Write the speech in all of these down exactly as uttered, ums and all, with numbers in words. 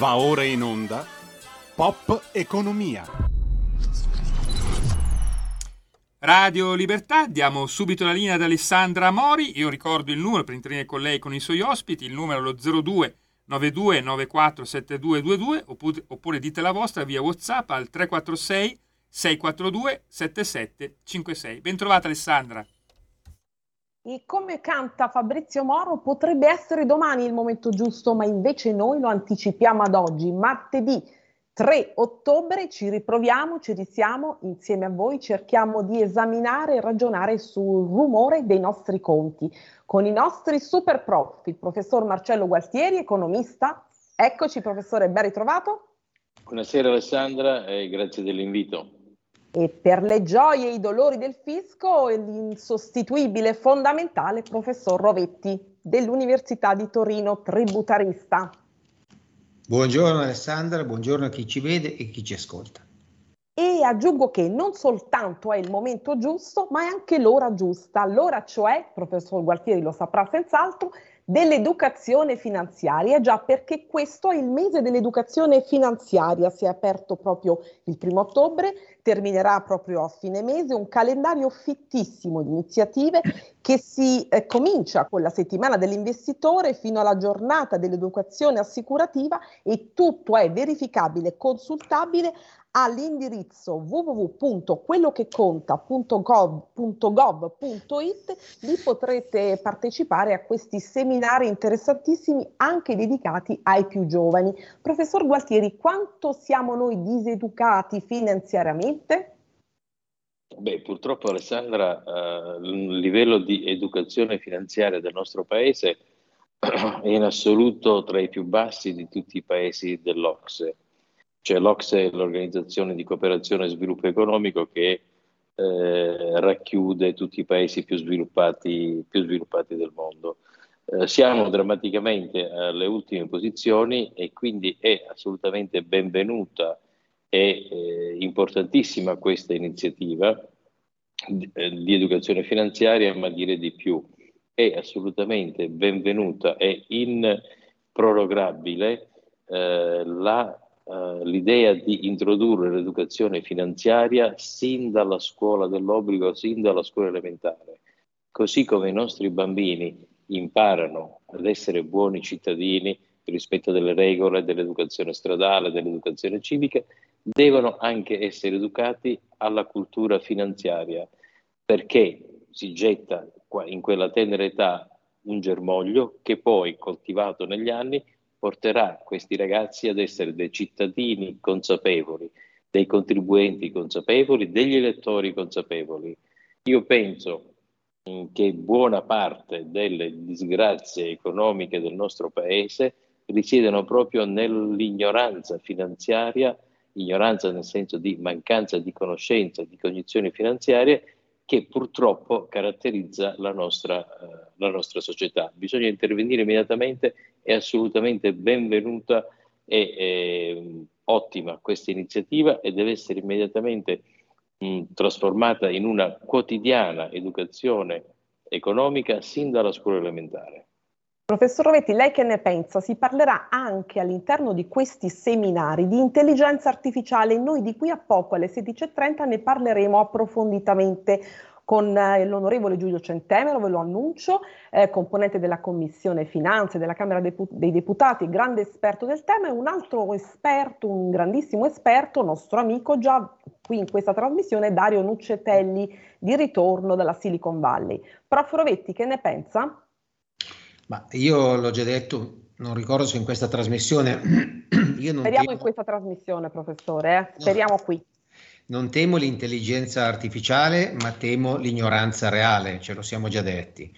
Va ora in onda Pop Economia. Radio Libertà, diamo subito la linea ad Alessandra Mori. Io ricordo il numero per intervenire con lei, con i suoi ospiti, il numero è lo zero due nove due nove quattro sette due due due, oppure, oppure dite la vostra via WhatsApp al tre quattro sei sei quattro due sette sette cinque sei. Bentrovata Alessandra. E come canta Fabrizio Moro, potrebbe essere domani il momento giusto, ma invece noi lo anticipiamo ad oggi, martedì tre ottobre. Ci riproviamo, ci risiamo insieme a voi, cerchiamo di esaminare e ragionare sul rumore dei nostri conti con i nostri super prof, il professor Marcello Gualtieri, economista. Eccoci professore, ben ritrovato. Buonasera Alessandra e grazie dell'invito. E per le gioie e i dolori del fisco, l'insostituibile e fondamentale professor Rovetti dell'Università di Torino, tributarista. Buongiorno Alessandra, buongiorno a chi ci vede e chi ci ascolta. E aggiungo che non soltanto è il momento giusto, ma è anche l'ora giusta, l'ora cioè, professor Gualtieri lo saprà senz'altro, dell'educazione finanziaria, già perché questo è il mese dell'educazione finanziaria, si è aperto proprio il primo ottobre, terminerà proprio a fine mese, un calendario fittissimo di iniziative che si eh, comincia con la settimana dell'investitore fino alla giornata dell'educazione assicurativa, e tutto è verificabile e consultabile all'indirizzo w w w punto quello che conta punto gov punto it. Lì potrete partecipare a questi seminari interessantissimi anche dedicati ai più giovani. Professor Gualtieri, quanto siamo noi diseducati finanziariamente? Beh, purtroppo Alessandra, eh, il livello di educazione finanziaria del nostro paese è in assoluto tra i più bassi di tutti i paesi dell'O C S E. Cioè l'O C S E è l'Organizzazione di Cooperazione e Sviluppo Economico che eh, racchiude tutti i paesi più sviluppati, più sviluppati del mondo. Eh, siamo drammaticamente alle ultime posizioni e quindi è assolutamente benvenuta e eh, importantissima questa iniziativa di, eh, di educazione finanziaria, ma dire di più, è assolutamente benvenuta e improrogabile eh, la Uh, l'idea di introdurre l'educazione finanziaria sin dalla scuola dell'obbligo, sin dalla scuola elementare, così come i nostri bambini imparano ad essere buoni cittadini rispetto delle regole dell'educazione stradale, dell'educazione civica, devono anche essere educati alla cultura finanziaria, perché si getta in quella tenera età un germoglio che poi, coltivato negli anni, porterà questi ragazzi ad essere dei cittadini consapevoli, dei contribuenti consapevoli, degli elettori consapevoli. Io penso mh, che buona parte delle disgrazie economiche del nostro paese risiedano proprio nell'ignoranza finanziaria, ignoranza nel senso di mancanza di conoscenza, di cognizioni finanziarie, che purtroppo caratterizza la nostra, eh, la nostra società. Bisogna intervenire immediatamente, è assolutamente benvenuta e eh, ottima questa iniziativa e deve essere immediatamente mh, trasformata in una quotidiana educazione economica sin dalla scuola elementare. Professor Rovetti, lei che ne pensa? Si parlerà anche all'interno di questi seminari di intelligenza artificiale. Noi di qui a poco alle sedici e trenta ne parleremo approfonditamente con eh, l'onorevole Giulio Centemero, ve lo annuncio, eh, componente della Commissione Finanze della Camera dei, dei Deputati, grande esperto del tema, e un altro esperto, un grandissimo esperto, nostro amico già qui in questa trasmissione, Dario Nuccetelli, di ritorno dalla Silicon Valley. Prof Rovetti, che ne pensa? Ma io l'ho già detto, non ricordo se in questa trasmissione... Io non speriamo temo, in questa trasmissione, professore, eh? Speriamo no, qui. Non temo l'intelligenza artificiale, ma temo l'ignoranza reale, ce lo siamo già detti,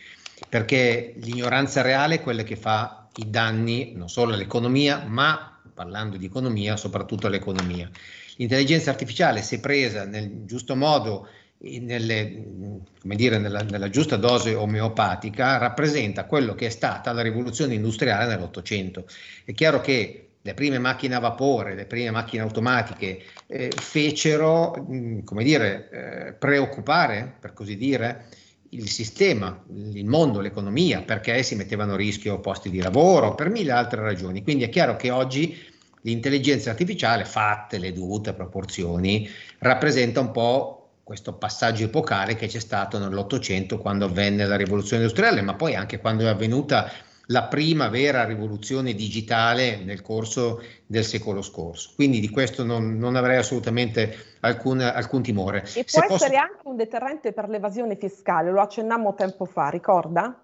perché l'ignoranza reale è quella che fa i danni non solo all'economia, ma, parlando di economia, soprattutto all'economia. L'intelligenza artificiale, se presa nel giusto modo, Nelle, come dire, nella, nella giusta dose omeopatica, rappresenta quello che è stata la rivoluzione industriale nell'Ottocento. È chiaro che le prime macchine a vapore, le prime macchine automatiche eh, fecero mh, come dire, eh, preoccupare, per così dire, il sistema, il mondo, l'economia, perché si mettevano a rischio posti di lavoro, per mille altre ragioni. Quindi è chiaro che oggi l'intelligenza artificiale, fatte le dovute proporzioni, rappresenta un po' questo passaggio epocale che c'è stato nell'Ottocento, quando avvenne la rivoluzione industriale, ma poi anche quando è avvenuta la prima vera rivoluzione digitale nel corso del secolo scorso. Quindi di questo non, non avrei assolutamente alcun, alcun timore. E può Se essere posso... anche un deterrente per l'evasione fiscale, lo accennammo tempo fa, ricorda?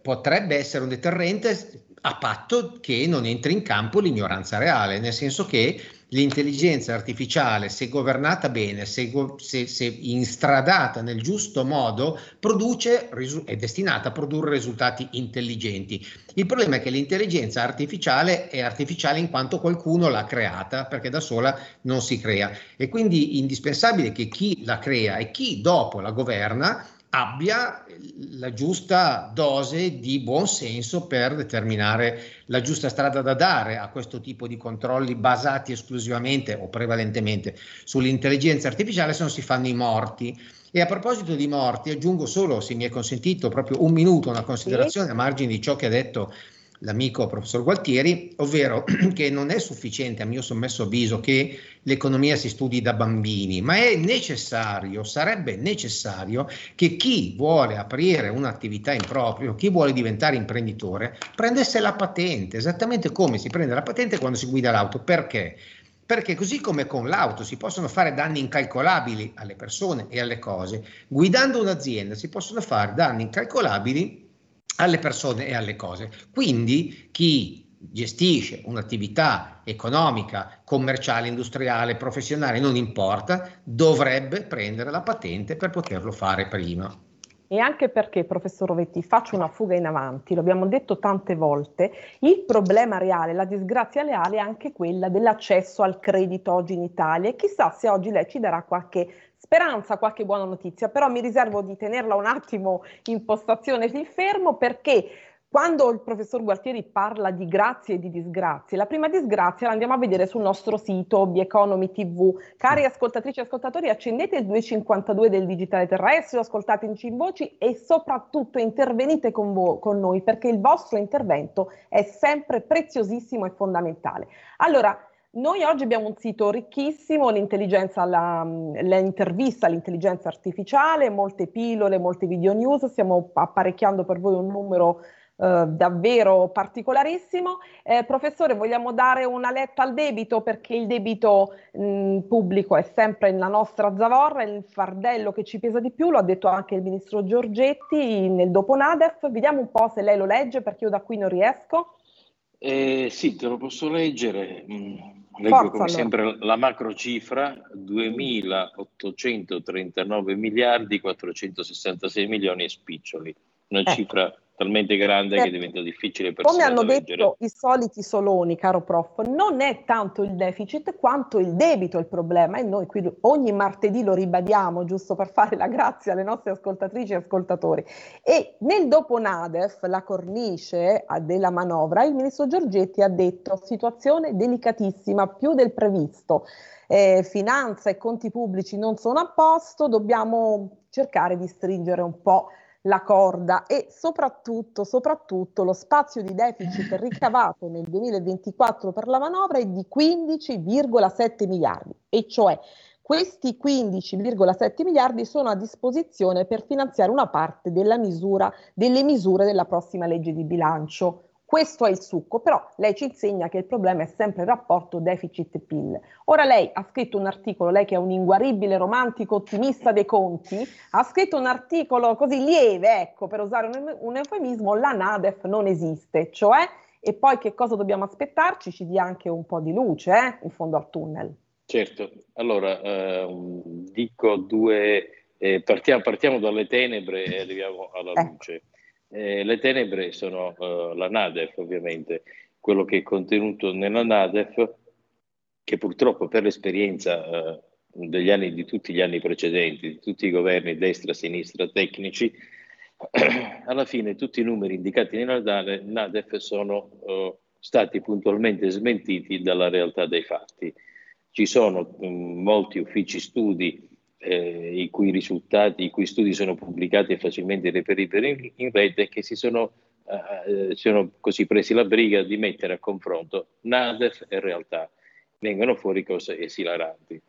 Potrebbe essere un deterrente a patto che non entri in campo l'ignoranza reale, nel senso che l'intelligenza artificiale, se governata bene, se, se, se instradata nel giusto modo, produce, è destinata a produrre risultati intelligenti. Il problema è che l'intelligenza artificiale è artificiale in quanto qualcuno l'ha creata, perché da sola non si crea. E quindi è indispensabile che chi la crea e chi dopo la governa abbia la giusta dose di buon senso per determinare la giusta strada da dare a questo tipo di controlli basati esclusivamente o prevalentemente sull'intelligenza artificiale, se non si fanno i morti. E a proposito di morti, aggiungo solo, se mi è consentito, proprio un minuto, una considerazione a margine di ciò che ha detto l'amico professor Gualtieri, ovvero che non è sufficiente, a mio sommesso avviso, che l'economia si studi da bambini, ma è necessario, sarebbe necessario che chi vuole aprire un'attività in proprio, chi vuole diventare imprenditore, prendesse la patente, esattamente come si prende la patente quando si guida l'auto. Perché? Perché così come con l'auto si possono fare danni incalcolabili alle persone e alle cose, guidando un'azienda si possono fare danni incalcolabili alle persone e alle cose. Quindi chi gestisce un'attività economica, commerciale, industriale, professionale, non importa, dovrebbe prendere la patente per poterlo fare prima. E anche perché, professor Rovetti, faccio una fuga in avanti, lo abbiamo detto tante volte, il problema reale, la disgrazia reale è anche quella dell'accesso al credito oggi in Italia, e chissà se oggi lei ci darà qualche speranza, qualche buona notizia, però mi riservo di tenerla un attimo in postazione di fermo, perché quando il professor Gualtieri parla di grazie e di disgrazie, la prima disgrazia la andiamo a vedere sul nostro sito B Economy T V. Cari ascoltatrici e ascoltatori, accendete il duecentocinquantadue del digitale terrestre, ascoltateci in voci e soprattutto intervenite con, voi, con noi, perché il vostro intervento è sempre preziosissimo e fondamentale. Allora, noi oggi abbiamo un sito ricchissimo, l'intelligenza, la, l'intervista all'intelligenza artificiale, molte pillole, molte video news, stiamo apparecchiando per voi un numero eh, davvero particolarissimo. Eh, professore, vogliamo dare una letta al debito, perché il debito mh, pubblico è sempre la nostra zavorra, è il fardello che ci pesa di più, lo ha detto anche il ministro Giorgetti nel dopo NADEF. Vediamo un po' se lei lo legge, perché io da qui non riesco. Eh, sì, te lo posso leggere. Leggo Forza, come sempre la macro cifra: duemilaottocentotrentanove miliardi quattrocentosessantasei milioni e spiccioli, una eh. cifra talmente grande eh. che diventa difficile per come hanno leggere. Detto i soliti soloni, caro prof, non è tanto il deficit quanto il debito il problema, e noi qui ogni martedì lo ribadiamo, giusto per fare la grazia alle nostre ascoltatrici e ascoltatori. E nel dopo NADEF, la cornice della manovra, il ministro Giorgetti ha detto: situazione delicatissima, più del previsto, eh, finanza e conti pubblici non sono a posto, dobbiamo cercare di stringere un po' la corda, e soprattutto, soprattutto lo spazio di deficit ricavato nel duemilaventiquattro per la manovra è di quindici virgola sette miliardi, e cioè questi quindici virgola sette miliardi sono a disposizione per finanziare una parte della misura, delle misure della prossima legge di bilancio. Questo è il succo, però lei ci insegna che il problema è sempre il rapporto deficit-P I L. Ora, lei ha scritto un articolo, lei che è un inguaribile romantico ottimista dei conti, ha scritto un articolo così lieve, ecco, per usare un, un eufemismo: la NADEF non esiste, cioè, e poi che cosa dobbiamo aspettarci? Ci dia anche un po' di luce, eh, in fondo al tunnel. Certo, allora, eh, dico due, eh, partiamo, partiamo dalle tenebre e arriviamo alla ecco. luce. Eh, le tenebre sono eh, la NADEF, ovviamente, quello che è contenuto nella NADEF, che purtroppo per l'esperienza eh, degli anni, di tutti gli anni precedenti, di tutti i governi destra, sinistra, tecnici, alla fine tutti i numeri indicati nella NADEF sono eh, stati puntualmente smentiti dalla realtà dei fatti. Ci sono mh, molti uffici studi Eh, i cui risultati, i cui studi sono pubblicati e facilmente reperibili in rete, che si sono eh, sono così presi la briga di mettere a confronto NADEF e realtà. Vengono fuori cose esilaranti.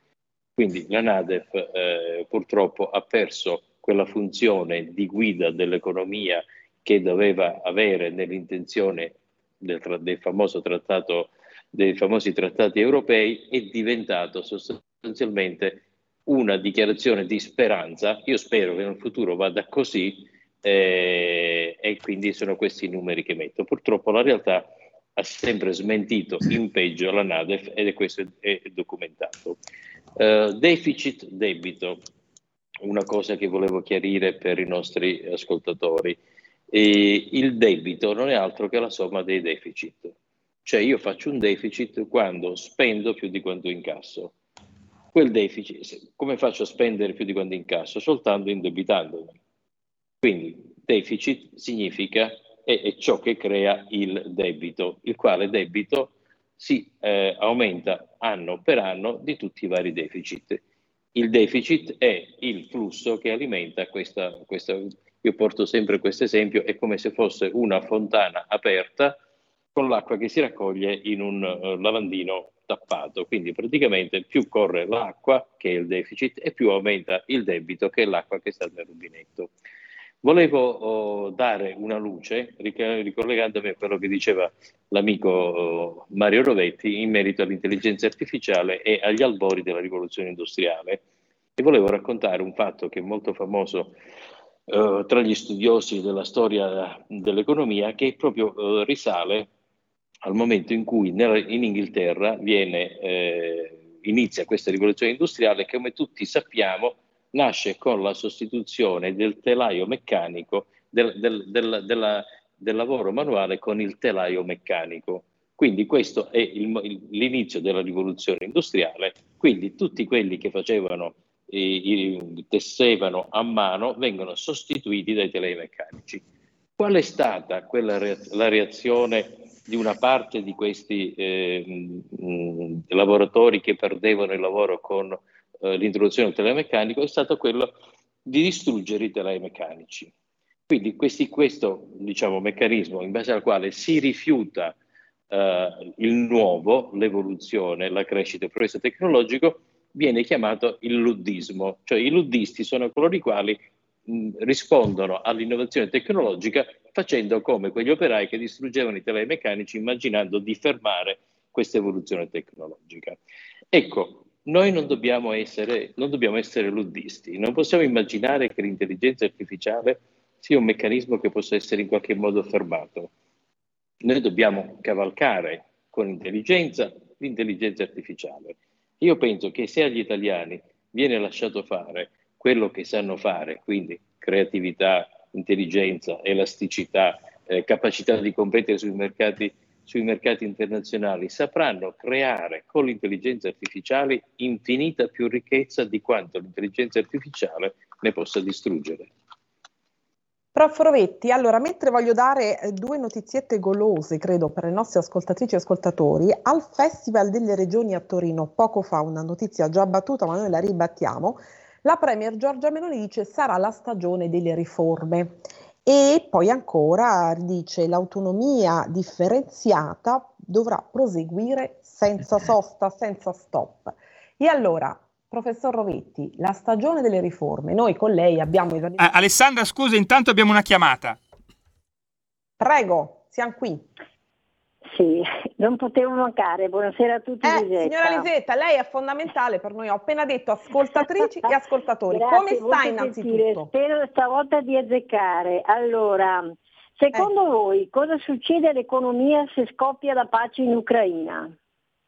Quindi la NADEF eh, purtroppo ha perso quella funzione di guida dell'economia che doveva avere nell'intenzione del, tra, del famoso trattato, dei famosi trattati europei, è diventato sostanzialmente una dichiarazione di speranza. Io spero che nel futuro vada così, eh, e quindi sono questi i numeri che metto. Purtroppo la realtà ha sempre smentito in peggio la NADEF, ed è questo è documentato. Eh, deficit debito, una cosa che volevo chiarire per i nostri ascoltatori. E il debito non è altro che la somma dei deficit, cioè io faccio un deficit quando spendo più di quanto incasso. Quel deficit, come faccio a spendere più di quanto incasso? Soltanto indebitandomi. Quindi deficit significa è, è ciò che crea il debito, il quale debito si eh, aumenta anno per anno di tutti i vari deficit. Il deficit è il flusso che alimenta questa, questa io porto sempre questo esempio, è come se fosse una fontana aperta con l'acqua che si raccoglie in un uh, lavandino tappato. Quindi praticamente più corre l'acqua, che è il deficit, e più aumenta il debito, che è l'acqua che sta nel rubinetto. Volevo oh, dare una luce, ric- ricollegandomi a quello che diceva l'amico oh, Mario Rovetti in merito all'intelligenza artificiale e agli albori della rivoluzione industriale. E volevo raccontare un fatto che è molto famoso Uh, tra gli studiosi della storia dell'economia, che proprio uh, risale al momento in cui nella, in Inghilterra viene, eh, inizia questa rivoluzione industriale, che come tutti sappiamo nasce con la sostituzione del telaio meccanico, del, del, del, della, del lavoro manuale con il telaio meccanico. Quindi questo è il, l'inizio della rivoluzione industriale, quindi tutti quelli che facevano I, i, tessevano a mano vengono sostituiti dai telai meccanici. Qual è stata quella re, la reazione di una parte di questi eh, mh, lavoratori che perdevano il lavoro con eh, l'introduzione del telai meccanico? È stato quello di distruggere i telai meccanici. Quindi questi, questo diciamo meccanismo in base al quale si rifiuta eh, il nuovo, l'evoluzione, la crescita, il progresso tecnologico, viene chiamato il luddismo, cioè i luddisti sono coloro i quali mh, rispondono all'innovazione tecnologica facendo come quegli operai che distruggevano i telai meccanici immaginando di fermare questa evoluzione tecnologica. Ecco, noi non dobbiamo essere, non dobbiamo essere luddisti, non possiamo immaginare che l'intelligenza artificiale sia un meccanismo che possa essere in qualche modo fermato. Noi dobbiamo cavalcare con intelligenza l'intelligenza artificiale. Io penso che se agli italiani viene lasciato fare quello che sanno fare, quindi creatività, intelligenza, elasticità, eh, capacità di competere sui mercati, sui mercati internazionali, sapranno creare con l'intelligenza artificiale infinita più ricchezza di quanto l'intelligenza artificiale ne possa distruggere. Prof Rovetti, allora, mentre voglio dare due notiziette golose, credo, per le nostre ascoltatrici e ascoltatori, al Festival delle Regioni a Torino, poco fa una notizia già battuta, ma noi la ribattiamo, la Premier Giorgia Meloni dice sarà la stagione delle riforme. E poi ancora dice l'autonomia differenziata dovrà proseguire senza sosta, senza stop. E allora, professor Rovetti, la stagione delle riforme, noi con lei abbiamo... Ah, Alessandra, scusa, intanto abbiamo una chiamata. Prego, siamo qui. Sì, non potevo mancare, buonasera a tutti. Eh, Lisetta. Signora Lisetta, lei è fondamentale per noi, ho appena detto ascoltatrici e ascoltatori. Grazie, come sta innanzitutto? Sentire. Spero stavolta di azzeccare. Allora, secondo eh. voi cosa succede all'economia se scoppia la pace in Ucraina?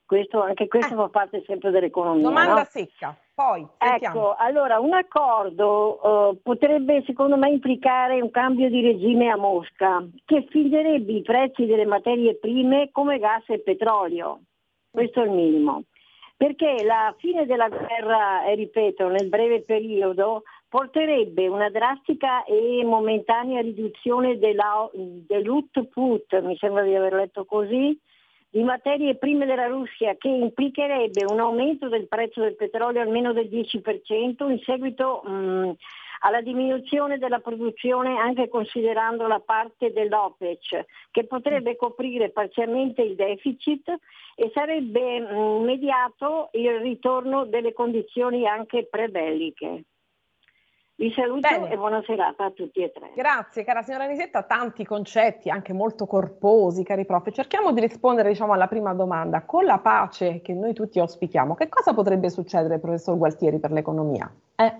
Questo, anche questo eh. fa parte sempre dell'economia. Domanda no? secca, poi sentiamo. Ecco, allora un accordo uh, potrebbe secondo me implicare un cambio di regime a Mosca, che fiderebbe i prezzi delle materie prime come gas e petrolio, questo è il minimo. Perché la fine della guerra, e ripeto, nel breve periodo, porterebbe una drastica e momentanea riduzione della, dell'output, mi sembra di aver letto così, di materie prime della Russia, che implicherebbe un aumento del prezzo del petrolio almeno del dieci per cento in seguito mh, alla diminuzione della produzione anche considerando la parte dell'OPEC, che potrebbe coprire parzialmente il deficit e sarebbe immediato il ritorno delle condizioni anche prebelliche. Vi saluto. Bene. E buona serata a tutti e tre. Grazie cara signora Nisetta, tanti concetti anche molto corposi, cari prof. Cerchiamo di rispondere diciamo alla prima domanda. Con la pace che noi tutti ospitiamo, che cosa potrebbe succedere, professor Gualtieri, per l'economia? Eh?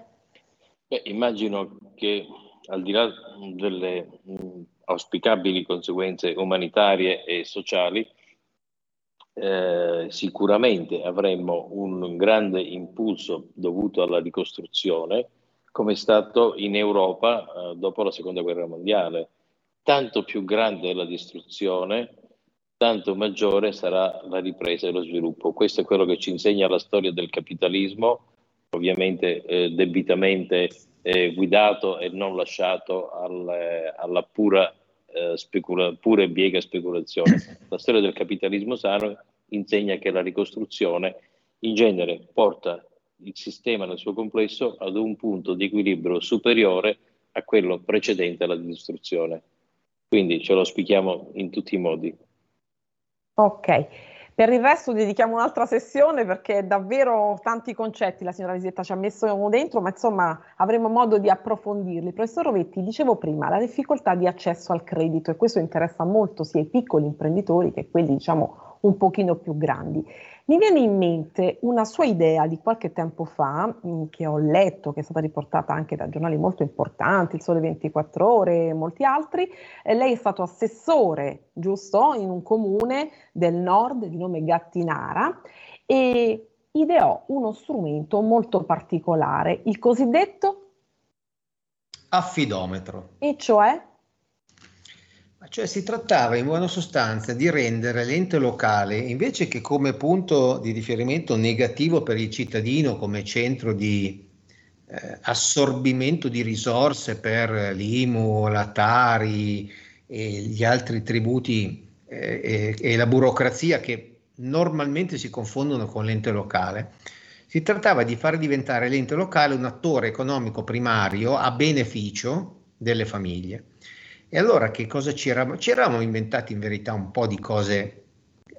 Beh, immagino che al di là delle mh, auspicabili conseguenze umanitarie e sociali, eh, sicuramente avremmo un grande impulso dovuto alla ricostruzione, come è stato in Europa eh, dopo la Seconda Guerra Mondiale. Tanto più grande è la distruzione, tanto maggiore sarà la ripresa e lo sviluppo. Questo è quello che ci insegna la storia del capitalismo, ovviamente eh, debitamente eh, guidato e non lasciato al, eh, alla pura, eh, specula- pura e biega speculazione. La storia del capitalismo sano insegna che la ricostruzione in genere porta il sistema nel suo complesso ad un punto di equilibrio superiore a quello precedente alla distruzione. Quindi ce lo auspichiamo in tutti i modi. Ok, per il resto dedichiamo un'altra sessione perché davvero tanti concetti la signora Lisetta ci ha messo dentro, ma insomma avremo modo di approfondirli. Professor Rovetti, dicevo prima, la difficoltà di accesso al credito, e questo interessa molto sia i piccoli imprenditori che quelli diciamo un pochino più grandi. Mi viene in mente una sua idea di qualche tempo fa, che ho letto, che è stata riportata anche da giornali molto importanti, il Sole ventiquattro Ore e molti altri. Eh, lei è stato assessore, giusto, in un comune del nord di nome Gattinara e ideò uno strumento molto particolare, il cosiddetto affidometro. E cioè? Cioè si trattava in buona sostanza di rendere l'ente locale, invece che come punto di riferimento negativo per il cittadino, come centro di eh, assorbimento di risorse per l'I M U, la TARI e gli altri tributi eh, e, e la burocrazia che normalmente si confondono con l'ente locale, si trattava di far diventare l'ente locale un attore economico primario a beneficio delle famiglie. E allora che cosa ci eravamo, ci eravamo inventati in verità un po' di cose,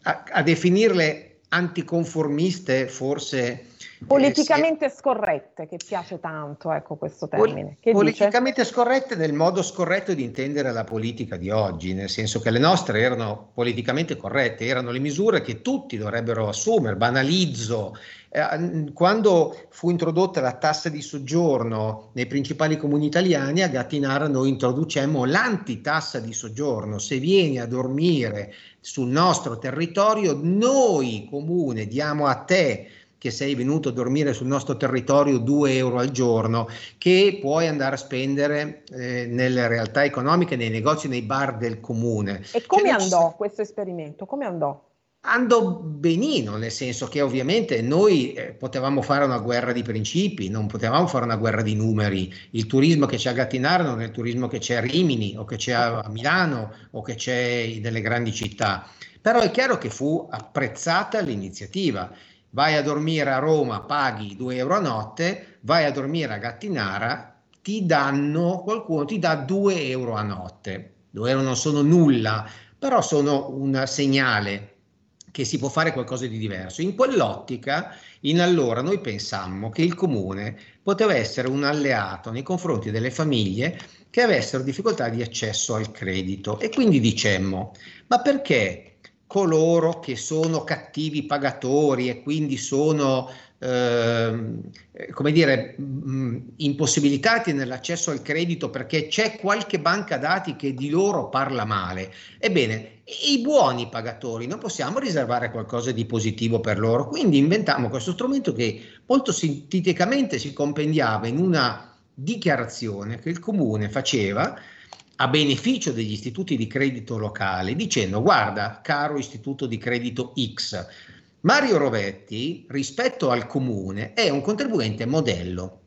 a, a definirle anticonformiste forse… Politicamente eh, se, scorrette, che piace tanto, ecco questo termine. Che politicamente dice? Scorrette nel modo scorretto di intendere la politica di oggi, nel senso che le nostre erano politicamente corrette, erano le misure che tutti dovrebbero assumere, banalizzo. Quando fu introdotta la tassa di soggiorno nei principali comuni italiani, a Gattinara noi introducemmo l'antitassa di soggiorno. Se vieni a dormire sul nostro territorio, noi comune diamo a te che sei venuto a dormire sul nostro territorio due euro al giorno che puoi andare a spendere eh, nelle realtà economiche, nei negozi, nei bar del comune. E come cioè, andò questo esperimento? Come andò? Andò benino, nel senso che ovviamente noi eh, potevamo fare una guerra di principi, non potevamo fare una guerra di numeri. Il turismo che c'è a Gattinara non è il turismo che c'è a Rimini o che c'è a Milano o che c'è nelle grandi città, però è chiaro che fu apprezzata l'iniziativa. Vai a dormire a Roma, paghi due euro a notte, vai a dormire a Gattinara, ti danno, qualcuno ti dà due euro a notte. due euro non sono nulla, però sono un segnale che si può fare qualcosa di diverso. In quell'ottica, in allora, noi pensammo che il comune poteva essere un alleato nei confronti delle famiglie che avessero difficoltà di accesso al credito. E quindi dicemmo, ma perché coloro che sono cattivi pagatori e quindi sono eh, come dire mh, impossibilitati nell'accesso al credito perché c'è qualche banca dati che di loro parla male, ebbene i buoni pagatori non possiamo riservare qualcosa di positivo per loro, quindi inventiamo questo strumento che molto sinteticamente si compendiava in una dichiarazione che il comune faceva a beneficio degli istituti di credito locale, dicendo guarda caro istituto di credito X, Mario Rovetti rispetto al comune è un contribuente modello,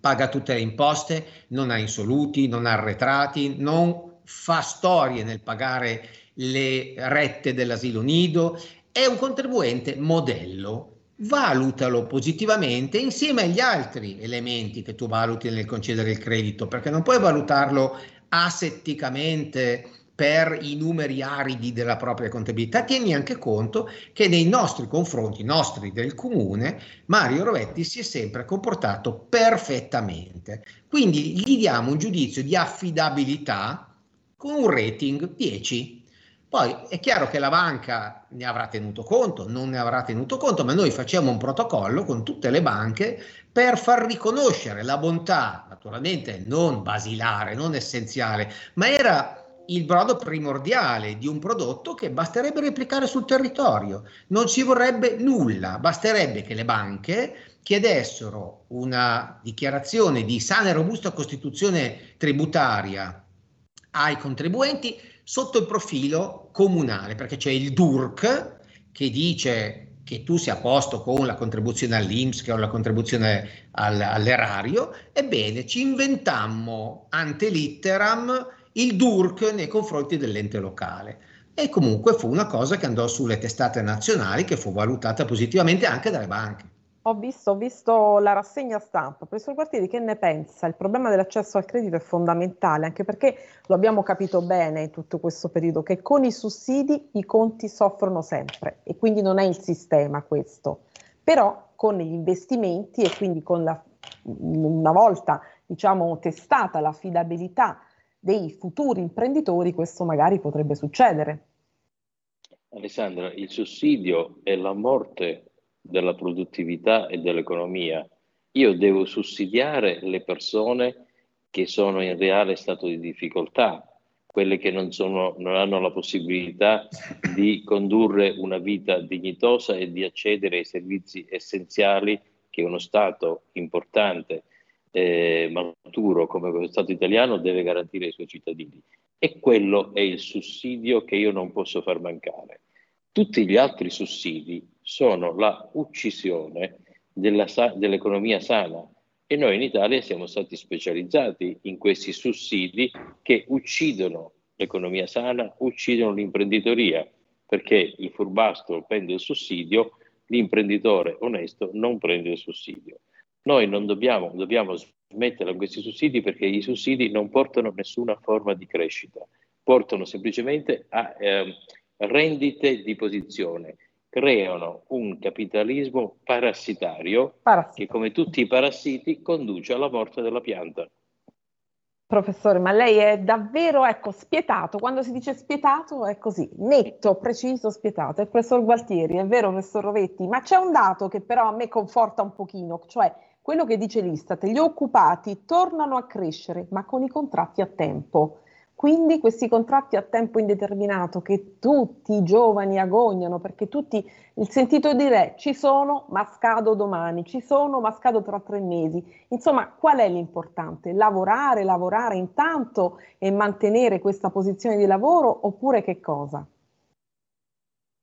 paga tutte le imposte, non ha insoluti, non ha arretrati, non fa storie nel pagare le rette dell'asilo nido, è un contribuente modello. valutalo positivamente insieme agli altri elementi che tu valuti nel concedere il credito, perché non puoi valutarlo asetticamente per i numeri aridi della propria contabilità. Tieni anche conto che nei nostri confronti, nostri del comune, Mario Rovetti si è sempre comportato perfettamente, quindi gli diamo un giudizio di affidabilità con un rating dieci. Poi è chiaro che la banca ne avrà tenuto conto, non ne avrà tenuto conto, ma noi facciamo un protocollo con tutte le banche per far riconoscere la bontà, naturalmente non basilare, non essenziale, ma era il brodo primordiale di un prodotto che basterebbe replicare sul territorio. Non ci vorrebbe nulla, basterebbe che le banche chiedessero una dichiarazione di sana e robusta costituzione tributaria ai contribuenti sotto il profilo comunale, perché c'è il D U R C che dice che tu sia a posto con la contribuzione all'I N P S, che ho la contribuzione al, all'erario. Ebbene, ci inventammo ante litteram il D U R C nei confronti dell'ente locale, e comunque fu una cosa che andò sulle testate nazionali, che fu valutata positivamente anche dalle banche. Ho visto, ho visto la rassegna stampa. Professor Gualtieri, che ne pensa? Il problema dell'accesso al credito è fondamentale, anche perché lo abbiamo capito bene in tutto questo periodo, che con i sussidi i conti soffrono sempre, e quindi non è il sistema questo. Però con gli investimenti, e quindi con la, una volta diciamo testata l'affidabilità dei futuri imprenditori, questo magari potrebbe succedere. Alessandra, il sussidio è la morte della produttività e dell'economia. Io devo sussidiare le persone che sono in reale stato di difficoltà, quelle che non sono, non hanno la possibilità di condurre una vita dignitosa e di accedere ai servizi essenziali che uno Stato importante, eh, maturo come lo Stato italiano deve garantire ai suoi cittadini. E quello è il sussidio che io non posso far mancare. Tutti gli altri sussidi sono la uccisione della sa- dell'economia sana, e noi in Italia siamo stati specializzati in questi sussidi che uccidono l'economia sana, uccidono l'imprenditoria, perché il furbastro prende il sussidio, l'imprenditore onesto non prende il sussidio. Noi non dobbiamo, dobbiamo smettere con questi sussidi, perché i sussidi non portano nessuna forma di crescita, portano semplicemente a eh, rendite di posizione, creano un capitalismo parassitario, Parassita. che come tutti i parassiti conduce alla morte della pianta. Professore, ma lei è davvero ecco, spietato, quando si dice spietato è così, netto, preciso, spietato. È il professor Gualtieri, è vero professor Rovetti, ma c'è un dato che però a me conforta un pochino, cioè quello che dice l'Istat: gli occupati tornano a crescere ma con i contratti a tempo. Quindi questi contratti a tempo indeterminato che tutti i giovani agognano, perché tutti il sentito dire ci sono ma scado domani, ci sono ma scado tra tre mesi. Insomma, qual è l'importante? Lavorare, lavorare intanto e mantenere questa posizione di lavoro, oppure che cosa?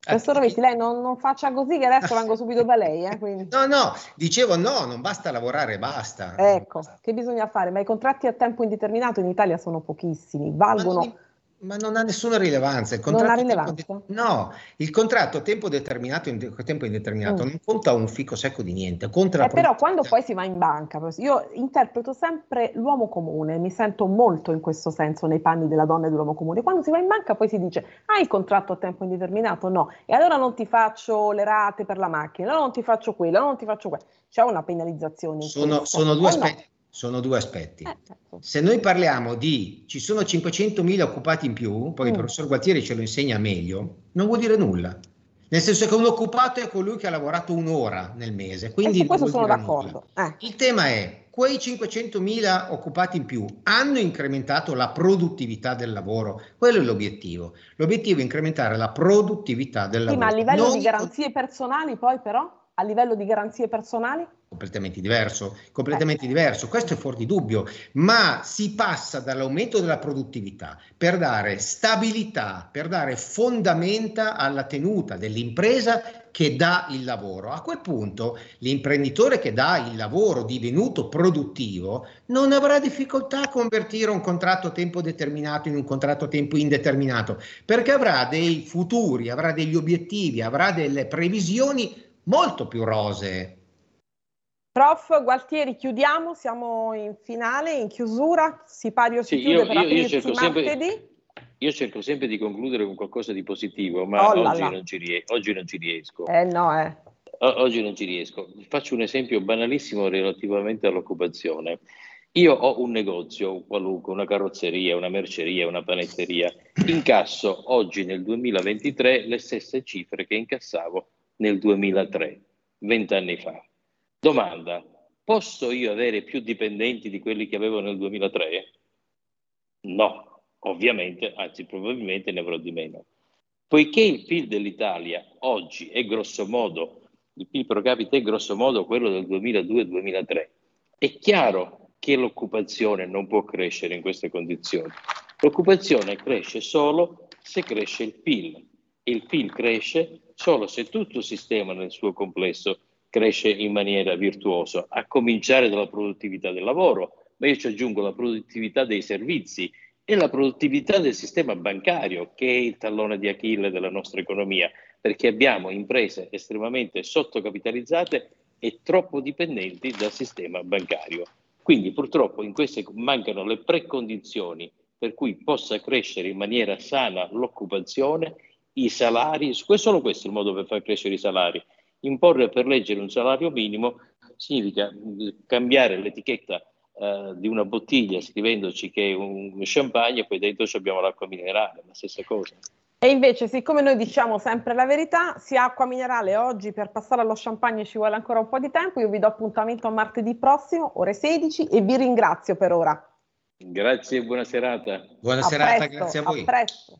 Professor Rovetti, lei non, non faccia così che adesso vengo subito da lei. Eh, no, no, dicevo no, non basta lavorare, basta. Ecco, che bisogna fare? Ma i contratti a tempo indeterminato in Italia sono pochissimi, valgono... Ma non, ma non ha nessuna rilevanza. Il non ha rilevanza? Tempo, no, il contratto a tempo determinato a tempo indeterminato mm. non conta un fico secco di niente. Conta la eh, però quando poi si va in banca, io interpreto sempre l'uomo comune, mi sento molto in questo senso nei panni della donna e dell'uomo comune. Quando si va in banca poi si dice: ah, il contratto a tempo indeterminato? No, e allora non ti faccio le rate per la macchina, allora non ti faccio quello, allora non ti faccio quello. C'è una penalizzazione. Sono, sono due aspetti. No. Sono due aspetti. Se noi parliamo di ci sono cinquecentomila occupati in più, poi mm. il professor Gualtieri ce lo insegna meglio, non vuol dire nulla. Nel senso che un occupato è colui che ha lavorato un'ora nel mese. Quindi su questo sono d'accordo. Eh. Il tema è: quei cinquecentomila occupati in più hanno incrementato la produttività del lavoro? Quello è l'obiettivo. L'obiettivo è incrementare la produttività del lavoro. Sì, ma a livello non di garanzie personali poi però? A livello di garanzie personali? Completamente diverso, completamente eh. diverso, questo è fuori di dubbio, ma si passa dall'aumento della produttività per dare stabilità, per dare fondamenta alla tenuta dell'impresa che dà il lavoro. A quel punto l'imprenditore che dà il lavoro divenuto produttivo non avrà difficoltà a convertire un contratto a tempo determinato in un contratto a tempo indeterminato, perché avrà dei futuri, avrà degli obiettivi, avrà delle previsioni molto più rosee. Prof Gualtieri, chiudiamo, siamo in finale, in chiusura, si pari sì, si chiude io, per aprirsi martedì. Sempre... Io cerco sempre di concludere con qualcosa di positivo, ma oh, oggi, non ci, oggi non ci riesco. Eh no, eh. O, oggi non ci riesco. Faccio un esempio banalissimo relativamente all'occupazione. Io ho un negozio qualunque, una carrozzeria, una merceria, una panetteria. Incasso oggi nel duemilaventitré le stesse cifre che incassavo nel duemilatré, vent'anni fa. Domanda, posso io avere più dipendenti di quelli che avevo nel duemilatré? No. Ovviamente, anzi probabilmente ne avrò di meno. Poiché il P I L dell'Italia oggi è grosso modo, il P I L pro capite è grosso modo quello del duemiladue duemilatré, è chiaro che l'occupazione non può crescere in queste condizioni. L'occupazione cresce solo se cresce il P I L. Il P I L cresce solo se tutto il sistema nel suo complesso cresce in maniera virtuosa, a cominciare dalla produttività del lavoro, ma io ci aggiungo la produttività dei servizi, e la produttività del sistema bancario, che è il tallone di Achille della nostra economia, perché abbiamo imprese estremamente sottocapitalizzate e troppo dipendenti dal sistema bancario. Quindi purtroppo in queste mancano le precondizioni per cui possa crescere in maniera sana l'occupazione, i salari, solo questo è il modo per far crescere i salari. Imporre per legge un salario minimo significa cambiare l'etichetta Uh, di una bottiglia scrivendoci che è un champagne e poi dentro abbiamo l'acqua minerale, la stessa cosa. E invece, siccome noi diciamo sempre la verità, sia acqua minerale oggi per passare allo champagne ci vuole ancora un po' di tempo. Io vi do appuntamento a martedì prossimo, ore sedici, e vi ringrazio per ora. Grazie e buona serata. Buona serata, grazie a voi. A presto.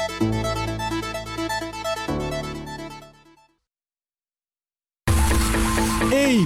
Ehi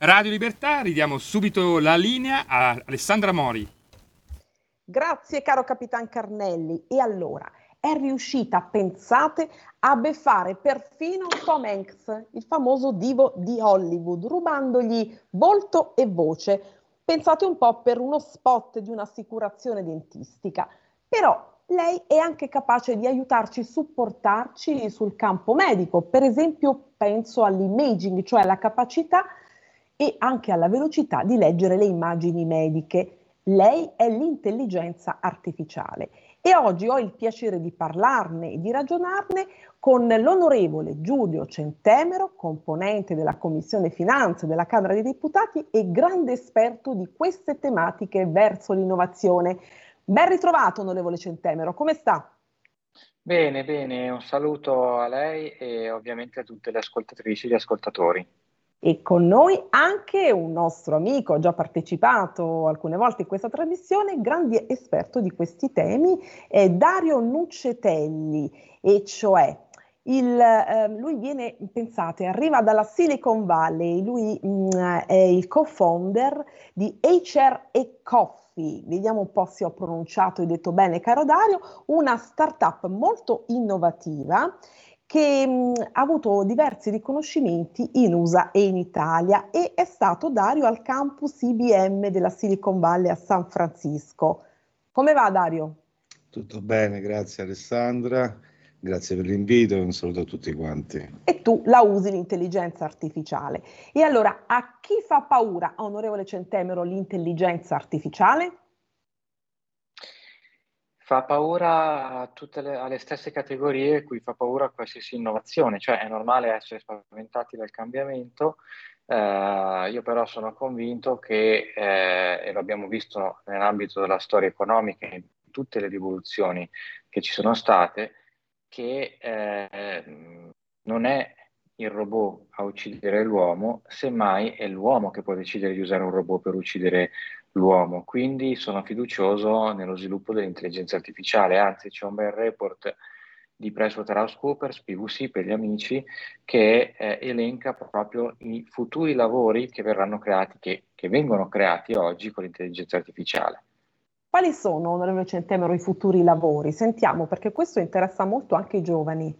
Radio Libertà, ridiamo subito la linea a Alessandra Mori. Grazie caro Capitan Carnelli. E allora, è riuscita, pensate, a beffare perfino Tom Hanks, il famoso divo di Hollywood, rubandogli volto e voce. Pensate un po', per uno spot di un'assicurazione dentistica. Però lei è anche capace di aiutarci, supportarci sul campo medico. Per esempio, penso all'imaging, cioè la capacità e anche alla velocità di leggere le immagini mediche. Lei è l'intelligenza artificiale e oggi ho il piacere di parlarne e di ragionarne con l'onorevole Giulio Centemero, componente della Commissione Finanze della Camera dei Deputati e grande esperto di queste tematiche verso l'innovazione. Ben ritrovato onorevole Centemero, come sta? Bene, bene, un saluto a lei e ovviamente a tutte le ascoltatrici e gli ascoltatori. E con noi anche un nostro amico, ha già partecipato alcune volte in questa trasmissione, grande esperto di questi temi, è Dario Nuccetelli, e cioè il, eh, lui viene, pensate, arriva dalla Silicon Valley, lui mh, è il co-founder di H R e Coffee, vediamo un po' se ho pronunciato e detto bene caro Dario, una startup molto innovativa che mh, ha avuto diversi riconoscimenti in U S A e in Italia, e è stato Dario al campus I B M della Silicon Valley a San Francisco. Come va Dario? Tutto bene, grazie Alessandra, grazie per l'invito e un saluto a tutti quanti. E tu la usi l'intelligenza artificiale. E allora, a chi fa paura, onorevole Centemero, l'intelligenza artificiale? Fa paura a tutte le, alle stesse categorie cui fa paura a qualsiasi innovazione, cioè è normale essere spaventati dal cambiamento, eh, io però sono convinto che, eh, e lo abbiamo visto nell'ambito della storia economica, in tutte le rivoluzioni che ci sono state, che eh, non è il robot a uccidere l'uomo, semmai è l'uomo che può decidere di usare un robot per uccidere l'uomo. Quindi sono fiducioso nello sviluppo dell'intelligenza artificiale, anzi c'è un bel report di PricewaterhouseCoopers, P W C per gli amici, che eh, elenca proprio i futuri lavori che verranno creati, che, che vengono creati oggi con l'intelligenza artificiale. Quali sono, onorevole Centemero, i futuri lavori? Sentiamo, perché questo interessa molto anche i giovani.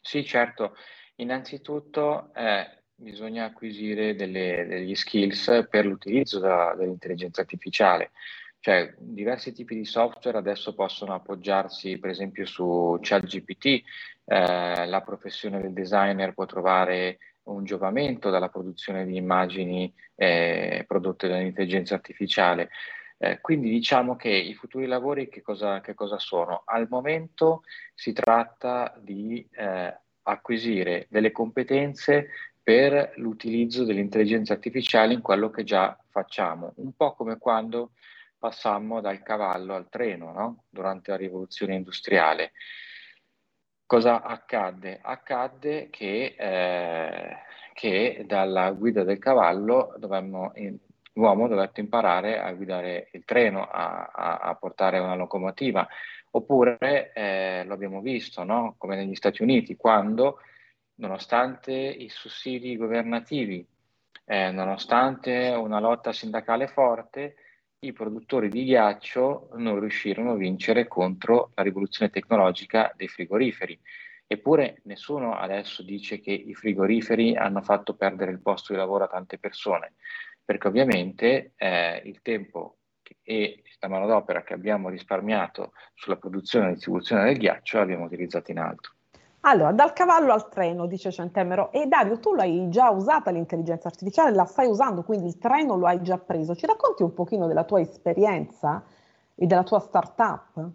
Sì, certo. Innanzitutto eh, bisogna acquisire delle, degli skills per l'utilizzo da, dell'intelligenza artificiale. Cioè, diversi tipi di software adesso possono appoggiarsi per esempio su ChatGPT, eh, la professione del designer può trovare un giovamento dalla produzione di immagini eh, prodotte dall'intelligenza artificiale. Eh, quindi diciamo che i futuri lavori che cosa, che cosa sono? Al momento si tratta di eh, acquisire delle competenze per l'utilizzo dell'intelligenza artificiale in quello che già facciamo, un po' come quando passammo dal cavallo al treno, no? Durante la rivoluzione industriale. Cosa accadde? Accadde che, eh, che dalla guida del cavallo dovemmo, l'uomo dovette imparare a guidare il treno, a, a, a portare una locomotiva, oppure eh, lo abbiamo visto, no? Come negli Stati Uniti, quando nonostante i sussidi governativi, eh, nonostante una lotta sindacale forte, i produttori di ghiaccio non riuscirono a vincere contro la rivoluzione tecnologica dei frigoriferi. Eppure nessuno adesso dice che i frigoriferi hanno fatto perdere il posto di lavoro a tante persone, perché ovviamente eh, il tempo e la manodopera che abbiamo risparmiato sulla produzione e distribuzione del ghiaccio l'abbiamo utilizzata in altro. Allora, dal cavallo al treno, dice Centemero, e Dario, tu l'hai già usata l'intelligenza artificiale, la stai usando, quindi il treno lo hai già preso. Ci racconti un pochino della tua esperienza e della tua startup?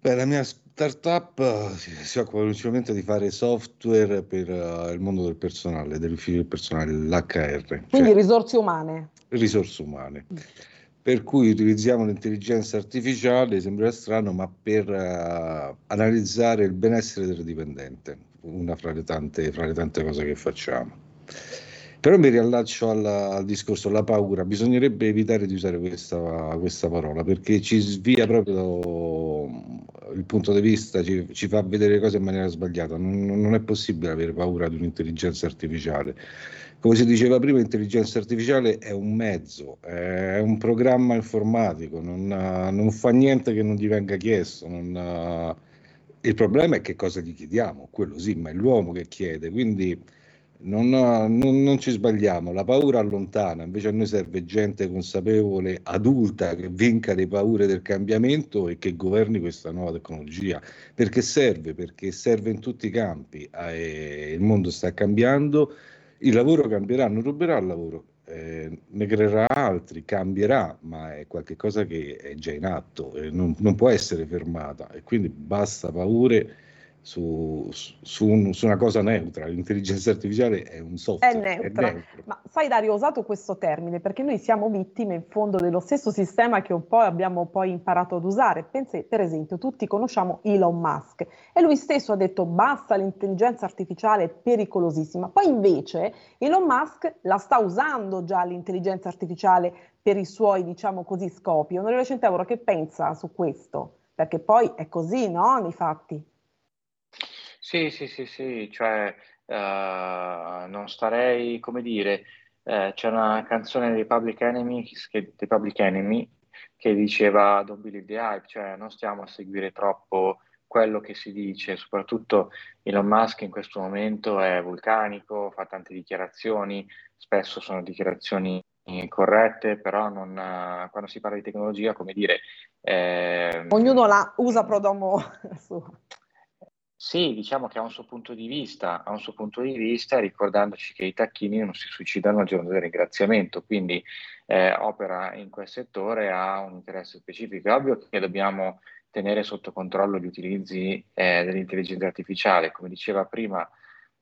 Beh, la mia startup si occupa principalmente di fare software per uh, il mondo del personale, dell'ufficio del personale, l'H R. Quindi cioè, risorse umane. Risorse umane. Mm. Per cui utilizziamo l'intelligenza artificiale, sembra strano, ma per uh, analizzare il benessere del dipendente, una fra le tante, fra le tante cose che facciamo. Però mi riallaccio alla, al discorso, la paura, bisognerebbe evitare di usare questa, questa parola, perché ci svia proprio il punto di vista, ci, ci fa vedere le cose in maniera sbagliata, non, non è possibile avere paura di un'intelligenza artificiale. Come si diceva prima, l'intelligenza artificiale è un mezzo, è un programma informatico, non, non fa niente che non gli venga chiesto. Non, il problema è che cosa gli chiediamo, quello sì, ma è l'uomo che chiede, quindi non, non, non ci sbagliamo. La paura allontana, invece a noi serve gente consapevole, adulta, che vinca le paure del cambiamento e che governi questa nuova tecnologia. Perché serve? Perché serve in tutti i campi, il mondo sta cambiando. Il lavoro cambierà, non ruberà il lavoro, eh, ne creerà altri, cambierà, ma è qualcosa che è già in atto, eh, non, non può essere fermata, e quindi basta paure su, su, un, su una cosa neutra. L'intelligenza artificiale è un software. È neutra. È neutra. Ma sai Dario, ho usato questo termine perché noi siamo vittime in fondo dello stesso sistema che un po' abbiamo poi imparato ad usare. Pensi, per esempio, tutti conosciamo Elon Musk e lui stesso ha detto basta, l'intelligenza artificiale è pericolosissima. Poi invece Elon Musk la sta usando già l'intelligenza artificiale per i suoi, diciamo così, scopi. Onorevole Centemero, che pensa su questo? Perché poi è così, no? Nei fatti. Sì, sì, sì, sì, cioè uh, non starei, come dire, uh, c'è una canzone dei Public Enemy che, dei Public Enemy che diceva Don't Believe the Hype, cioè non stiamo a seguire troppo quello che si dice, soprattutto Elon Musk in questo momento è vulcanico, fa tante dichiarazioni, spesso sono dichiarazioni corrette, però non, quando si parla di tecnologia, come dire… Eh, Ognuno la usa pro domo sua. Sì, diciamo che ha un suo punto di vista, ha un suo punto di vista ricordandoci che i tacchini non si suicidano al giorno del ringraziamento, quindi eh, opera in quel settore, ha un interesse specifico. È ovvio che dobbiamo tenere sotto controllo gli utilizzi eh, dell'intelligenza artificiale, come diceva prima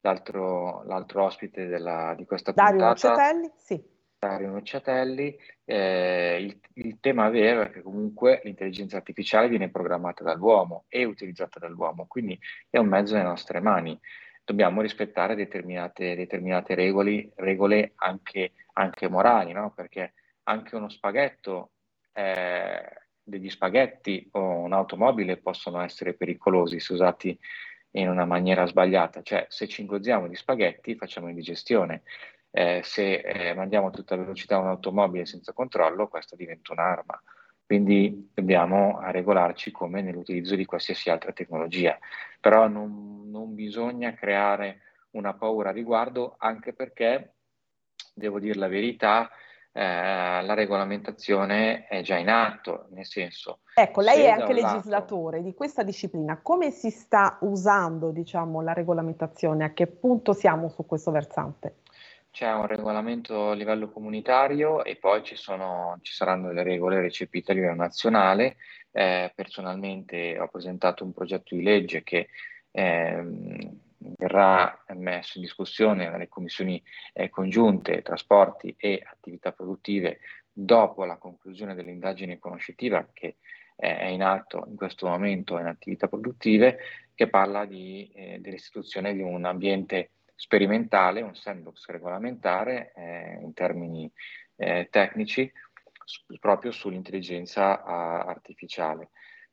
l'altro, l'altro ospite della, di questa puntata. Dario Nuccetelli, sì. Dario Nuccetelli, eh, il, il tema vero è che comunque l'intelligenza artificiale viene programmata dall'uomo e utilizzata dall'uomo, quindi è un mezzo nelle nostre mani. dobbiamo rispettare determinate, determinate regole, regole anche, anche morali, no? Perché anche uno spaghetto, eh, degli spaghetti o un'automobile possono essere pericolosi se usati in una maniera sbagliata. Cioè, se ci ingozziamo di spaghetti facciamo indigestione, eh, se eh, mandiamo a tutta velocità un'automobile senza controllo, questa diventa un'arma. Quindi dobbiamo regolarci come nell'utilizzo di qualsiasi altra tecnologia, però non, non bisogna creare una paura a riguardo, anche perché, devo dire la verità, eh, la regolamentazione è già in atto, nel senso… Ecco, lei è anche legislatore di questa disciplina. Come si sta usando, diciamo, la regolamentazione? A che punto siamo su questo versante? C'è un regolamento a livello comunitario e poi ci, sono, ci saranno le regole recepite a livello nazionale. Eh, personalmente ho presentato un progetto di legge che eh, verrà messo in discussione nelle commissioni eh, congiunte trasporti e attività produttive dopo la conclusione dell'indagine conoscitiva che eh, è in atto in questo momento in attività produttive, che parla di, eh, dell'istituzione di un ambiente sperimentale, un sandbox regolamentare eh, in termini eh, tecnici su, proprio sull'intelligenza a, artificiale.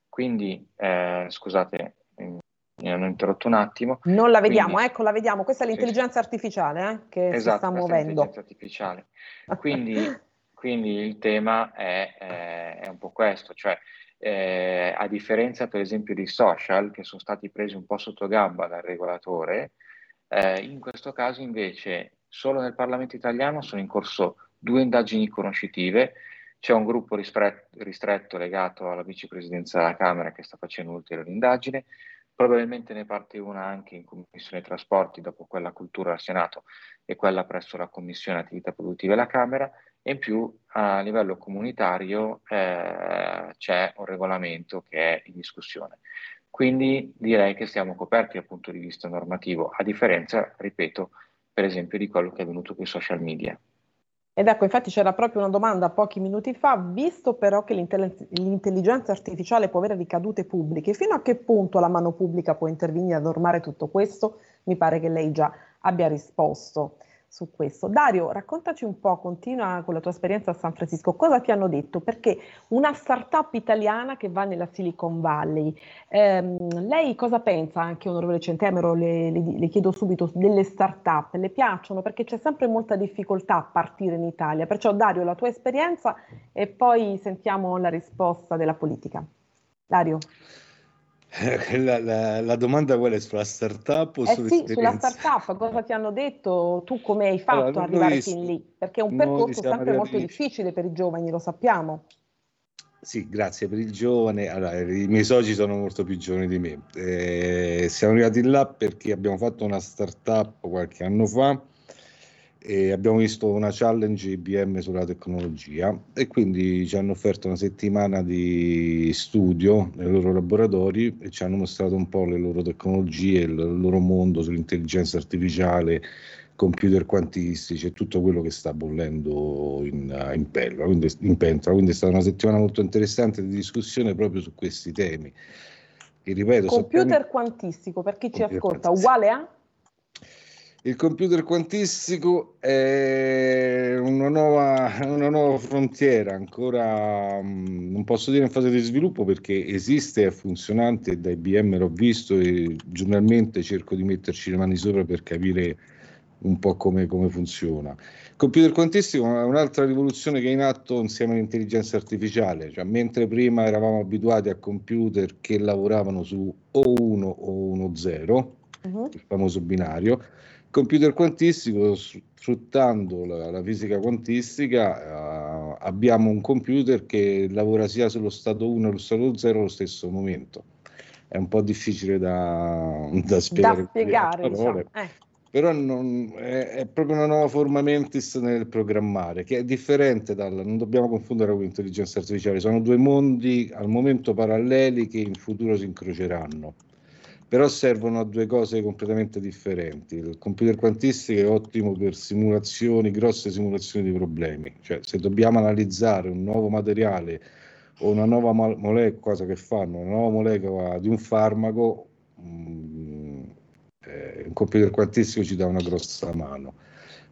Quindi, eh, scusate, mi hanno interrotto un attimo. Non la vediamo, quindi, ecco, la vediamo, questa è l'intelligenza sì, artificiale eh, che esatto, si sta muovendo. Esatto, artificiale. Quindi, quindi il tema è, è, è un po' questo, cioè eh, a differenza per esempio dei social che sono stati presi un po' sotto gamba dal regolatore, Eh, in questo caso invece solo nel Parlamento italiano sono in corso due indagini conoscitive, c'è un gruppo ristretto, ristretto legato alla vicepresidenza della Camera che sta facendo un'ulteriore indagine, probabilmente ne parte una anche in Commissione Trasporti dopo quella Cultura al Senato e quella presso la Commissione Attività Produttive della Camera, e in più a livello comunitario eh, c'è un regolamento che è in discussione. Quindi direi che siamo coperti dal punto di vista normativo, a differenza, ripeto, per esempio di quello che è avvenuto con i social media. Ed ecco, infatti c'era proprio una domanda pochi minuti fa, visto però che l'intelligenza artificiale può avere ricadute pubbliche, fino a che punto la mano pubblica può intervenire a normare tutto questo? Mi pare che lei già abbia risposto su questo. Dario, raccontaci un po', continua con la tua esperienza a San Francisco, cosa ti hanno detto? Perché una startup italiana che va nella Silicon Valley, ehm, lei cosa pensa? Anche onorevole Centemero, le, le, le chiedo subito, delle startup, le piacciono? Perché c'è sempre molta difficoltà a partire in Italia, perciò Dario la tua esperienza e poi sentiamo la risposta della politica. Dario. La, la, la domanda qual è? Sulla startup o eh sì, sulla startup, cosa ti hanno detto? Tu come hai fatto allora, arrivare fin lì? Perché è un percorso sempre molto difficile per i giovani, lo sappiamo. Sì, grazie per il giovane. Allora, i miei soci sono molto più giovani di me. Eh, siamo arrivati là perché abbiamo fatto una startup qualche anno fa e abbiamo visto una challenge I B M sulla tecnologia e quindi ci hanno offerto una settimana di studio nei loro laboratori e ci hanno mostrato un po' le loro tecnologie, il loro mondo sull'intelligenza artificiale, computer quantistici e tutto quello che sta bollendo in, in, pentola, quindi, in pentola. Quindi è stata una settimana molto interessante di discussione proprio su questi temi. E ripeto, computer sappiamo... quantistico, per chi ci ascolta, uguale a? Il computer quantistico è una nuova, una nuova frontiera, ancora non posso dire in fase di sviluppo perché esiste, è funzionante, da I B M l'ho visto e giornalmente cerco di metterci le mani sopra per capire un po' come, come funziona. Il computer quantistico è un'altra rivoluzione che è in atto insieme all'intelligenza artificiale, cioè mentre prima eravamo abituati a computer che lavoravano su o uno o uno zero, uh-huh. il famoso binario, computer quantistico, sfruttando la, la fisica quantistica, eh, abbiamo un computer che lavora sia sullo stato uno che sullo stato zero allo stesso momento. È un po' difficile da, da spiegare, da spiegare diciamo. eh. Però non, è, è proprio una nuova forma mentis nel programmare, che è differente dalla, non dobbiamo confondere con l'intelligenza artificiale, sono due mondi al momento paralleli che in futuro si incroceranno. Però servono a due cose completamente differenti. Il computer quantistico è ottimo per simulazioni, grosse simulazioni di problemi. Cioè, se dobbiamo analizzare un nuovo materiale o una nuova molecola, cosa che fanno, una nuova molecola di un farmaco, mh, eh, un computer quantistico ci dà una grossa mano.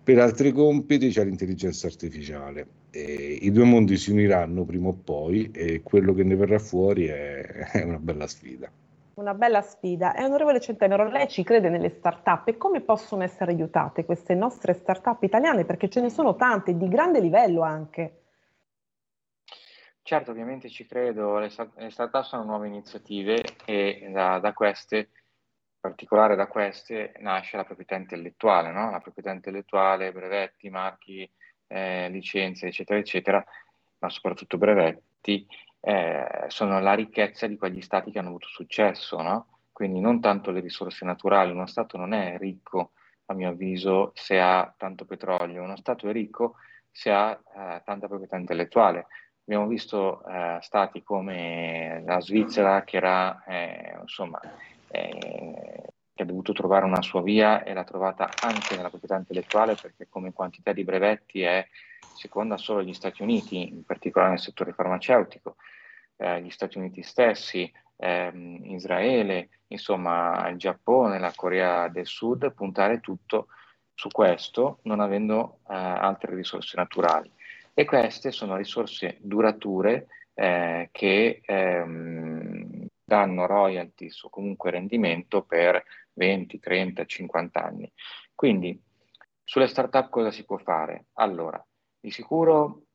Per altri compiti c'è l'intelligenza artificiale. E i due mondi si uniranno prima o poi e quello che ne verrà fuori è, è una bella sfida. Una bella sfida. E onorevole Centemero, lei ci crede nelle start-up e come possono essere aiutate queste nostre start-up italiane? Perché ce ne sono tante, di grande livello anche. Certo, ovviamente ci credo. Le start-up sono nuove iniziative e da, da queste, in particolare da queste, nasce la proprietà intellettuale, no? La proprietà intellettuale, brevetti, marchi, eh, licenze, eccetera, eccetera, ma soprattutto brevetti. Eh, sono la ricchezza di quegli stati che hanno avuto successo, no? Quindi non tanto le risorse naturali. Uno stato non è ricco, a mio avviso, se ha tanto petrolio. Uno stato è ricco se ha eh, tanta proprietà intellettuale. Abbiamo visto eh, stati come la Svizzera che era eh, insomma eh, che ha dovuto trovare una sua via e l'ha trovata anche nella proprietà intellettuale, perché come quantità di brevetti è seconda solo agli Stati Uniti, in particolare nel settore farmaceutico, eh, gli Stati Uniti stessi, ehm, Israele, insomma il Giappone, la Corea del Sud, puntare tutto su questo non avendo eh, altre risorse naturali. E queste sono risorse durature eh, che ehm, danno royalties o comunque rendimento per venti, trenta, cinquanta anni. Quindi sulle startup cosa si può fare? Allora, di sicuro,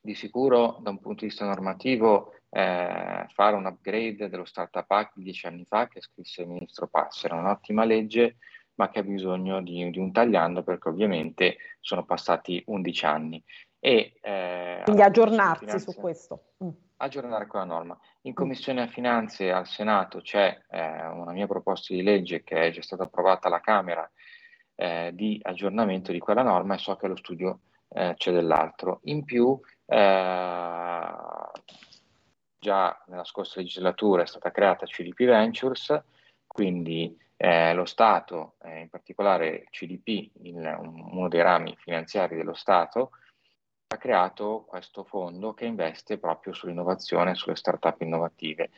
di sicuro da un punto di vista normativo eh, fare un upgrade dello Startup Act di dieci anni fa che scrisse il ministro Passera, un'ottima legge, ma che ha bisogno di, di un tagliando, perché ovviamente sono passati undici anni. E, eh, quindi aggiornarsi finanze, su questo. Mm. Aggiornare quella norma. In Commissione a Finanze al Senato c'è eh, una mia proposta di legge che è già stata approvata alla Camera eh, di aggiornamento di quella norma, e so che lo studio Eh, c'è dell'altro. In più, eh, già nella scorsa legislatura è stata creata C D P Ventures, quindi eh, lo Stato, eh, in particolare C D P, il, uno dei rami finanziari dello Stato, ha creato questo fondo che investe proprio sull'innovazione, sulle start-up innovative,